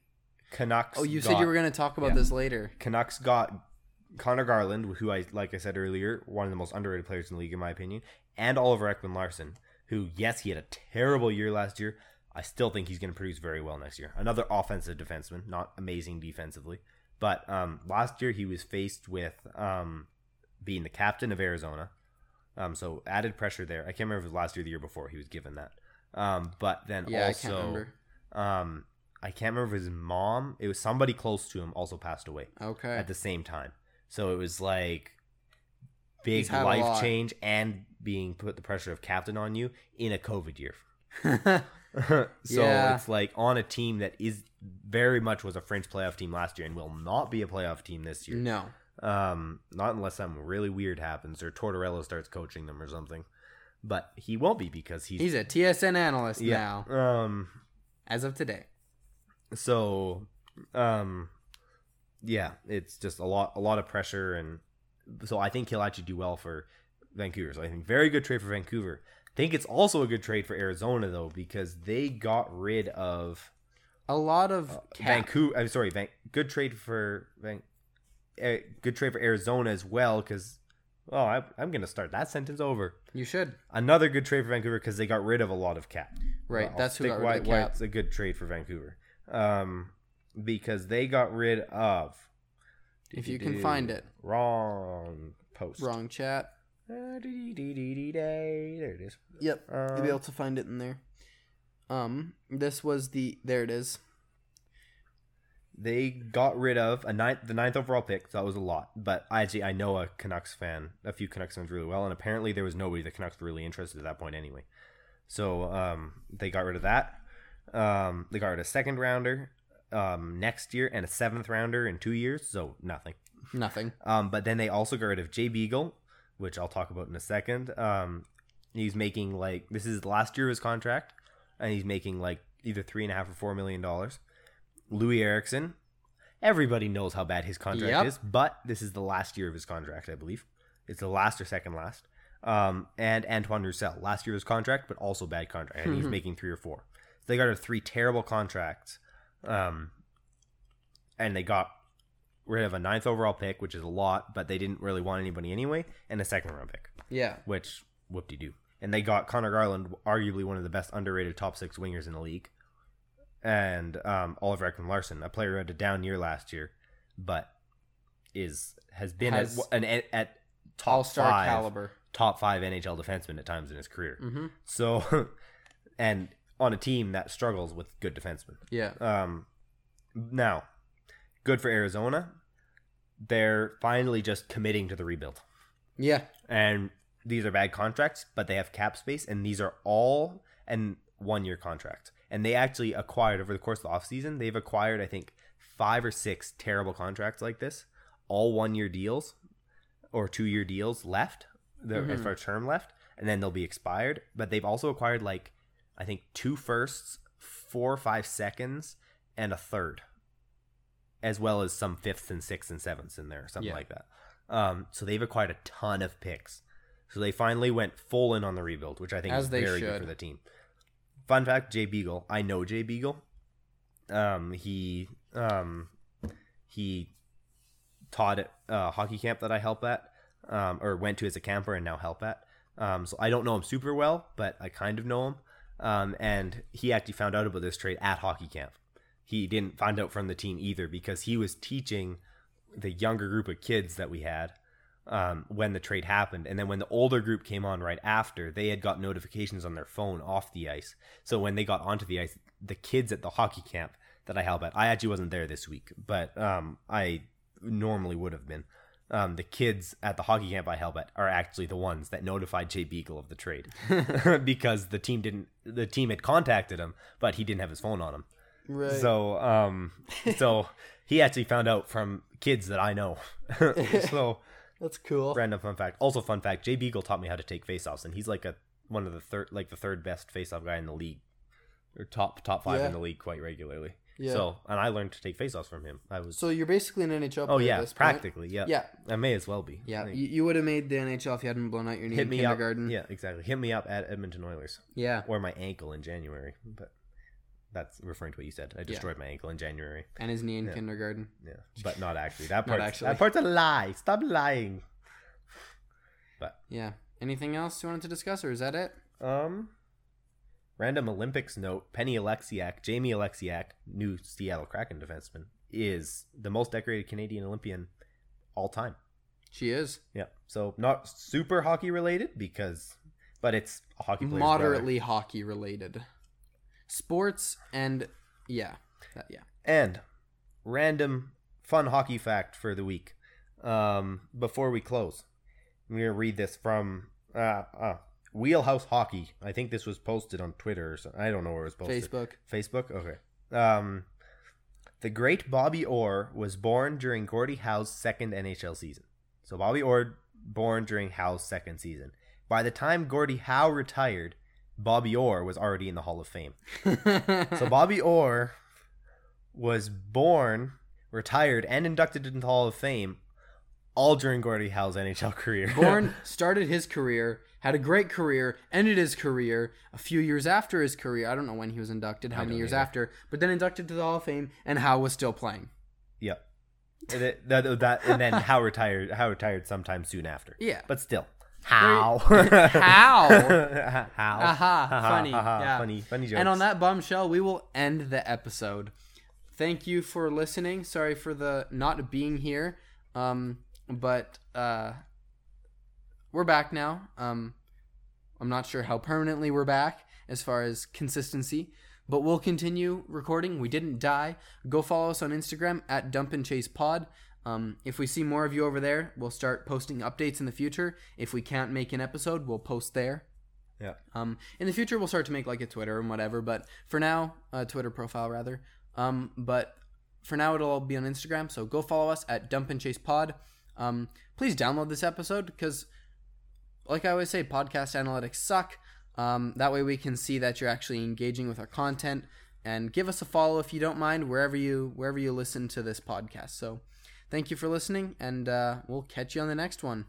Canucks. Oh, you said you were going to talk about this later. Canucks got Connor Garland, who like I said earlier, one of the most underrated players in the league in my opinion, and Oliver Ekman-Larsson, who he had a terrible year last year. I still think he's going to produce very well next year. Another offensive defenseman, not amazing defensively, but last year he was faced with being the captain of Arizona, so added pressure there. I can't remember if it was last year or the year before he was given that, but then also. I can't remember. I can't remember if his mom, it was somebody close to him also passed away. Okay. At the same time. So it was like big life change and being put the pressure of captain on you in a COVID year. It's like on a team that is very much was a French playoff team last year and will not be a playoff team this year. No. Not unless something really weird happens or Tortorella starts coaching them or something. But he won't be because he's a TSN analyst now. As of today. So, yeah, it's just a lot of pressure, and so I think he'll actually do well for Vancouver. So I think very good trade for Vancouver. I think it's also a good trade for Arizona though, because they got rid of a lot of Vancouver. I'm sorry, good trade for Arizona as well, because. Oh, I'm going to start that sentence over. You should. Another good trade for Vancouver because they got rid of a lot of cap. Right, that's who got rid of cap. Why it's a good trade for Vancouver. Because they got rid of... If you can find it. Wrong post. Wrong chat. There it is. Yep, you'll be able to find it in there. This was the... There it is. They got rid of the ninth overall pick. So that was a lot. But I know a few Canucks fans really well. And apparently there was nobody the Canucks were really interested at that point anyway. So they got rid of that. They got rid of a second rounder next year and a seventh rounder in 2 years. So nothing. Nothing. But then they also got rid of Jay Beagle, which I'll talk about in a second. He's making this is the last year of his contract. And he's making either $3.5 or $4 million. Louis Eriksson, everybody knows how bad his contract is, but this is the last year of his contract, I believe. It's the last or second last. And Antoine Roussel, last year of his contract, but also bad contract. I think he's making 3 or 4. So they got three terrible contracts, and they got rid of a ninth overall pick, which is a lot, but they didn't really want anybody anyway, and a second round pick. Yeah, which whoop-de-doo. And they got Connor Garland, arguably one of the best underrated top six wingers in the league. And Oliver Ekman-Larsson, a player who had a down year last year, but has been at top all-star five caliber, top five NHL defenseman at times in his career. Mm-hmm. So, and on a team that struggles with good defensemen. Yeah. Now, good for Arizona. They're finally just committing to the rebuild. Yeah. And these are bad contracts, but they have cap space, and these are all and 1 year contracts. And they actually acquired, over the course of the offseason, they've acquired, I think, 5 or 6 terrible contracts like this. All 1 year deals or 2 year deals left, as far as term left, and then they'll be expired. But they've also acquired, I think, 2 firsts, 4 or 5 seconds, and a third, as well as some 5ths and 6ths and 7ths in there, something like that. So they've acquired a ton of picks. So they finally went full in on the rebuild, which I think is very good for the team. Fun fact, Jay Beagle. I know Jay Beagle. He taught at a hockey camp that I help at, or went to as a camper and now help at. So I don't know him super well, but I kind of know him. And he actually found out about this trade at hockey camp. He didn't find out from the team either because he was teaching the younger group of kids that we had when the trade happened. And then when the older group came on right after, they had got notifications on their phone off the ice. So when they got onto the ice, the kids at the hockey camp that I help at, I actually wasn't there this week, but I normally would have been. The kids at the hockey camp I help at are actually the ones that notified Jay Beagle of the trade because the team had contacted him, but he didn't have his phone on him. Right. So, so he actually found out from kids that I know. So, that's cool. Random fun fact. Also, fun fact: Jay Beagle taught me how to take faceoffs, and he's the third best faceoff guy in the league, or top five in the league quite regularly. Yeah. So, and I learned to take faceoffs from him. So you're basically an NHL player. Oh yeah, at this practically. Point. Yeah. Yeah. I may as well be. Yeah. You would have made the NHL if you hadn't blown out your knee in kindergarten. Yeah, exactly. Hit me up at Edmonton Oilers. Yeah. Or my ankle in January, but that's referring to what you said. I destroyed my ankle in January. And his knee in kindergarten. Yeah, but not actually. That part's a lie. Stop lying. But yeah. Anything else you wanted to discuss, or is that it? Random Olympics note. Jamie Alexiak, new Seattle Kraken defenseman, is the most decorated Canadian Olympian all time. She is. Yeah. So not super hockey related but it's a hockey player. Moderately hockey related. Sports and and random fun hockey fact for the week. Before we close, I'm gonna read this from Wheelhouse Hockey. I think this was posted on Twitter or something. I don't know where it was posted. Facebook. Okay. The great Bobby Orr was born during Gordie Howe's second NHL season. So Bobby Orr born during Howe's second season. by the time Gordie Howe retired, Bobby Orr was already in the Hall of Fame. So Bobby Orr was born, retired, and inducted into the Hall of Fame all during Gordie Howe's NHL career. Born, started his career, had a great career, ended his career a few years after his career. I don't know when he was inducted, how many years after, but then inducted to the Hall of Fame, and Howe was still playing. Yep. And then Howe retired sometime soon after. Yeah. But still. How? How? How? Aha. Funny. Aha, yeah. Funny jokes. And on that bombshell, we will end the episode. Thank you for listening. Sorry for the not being here. But we're back now. I'm not sure how permanently we're back as far as consistency, but we'll continue recording. We didn't die. Go follow us on Instagram at DumpAndChasePod. If we see more of you over there, we'll start posting updates in the future. If we can't make an episode, we'll post there. Yeah. In the future, we'll start to make like a Twitter and whatever, but for now, Twitter profile rather. But for now, it'll all be on Instagram, so go follow us at Dump and Chase Pod. Please download this episode because, like I always say, podcast analytics suck. That way we can see that you're actually engaging with our content, and give us a follow if you don't mind wherever you listen to this podcast. So thank you for listening, and we'll catch you on the next one.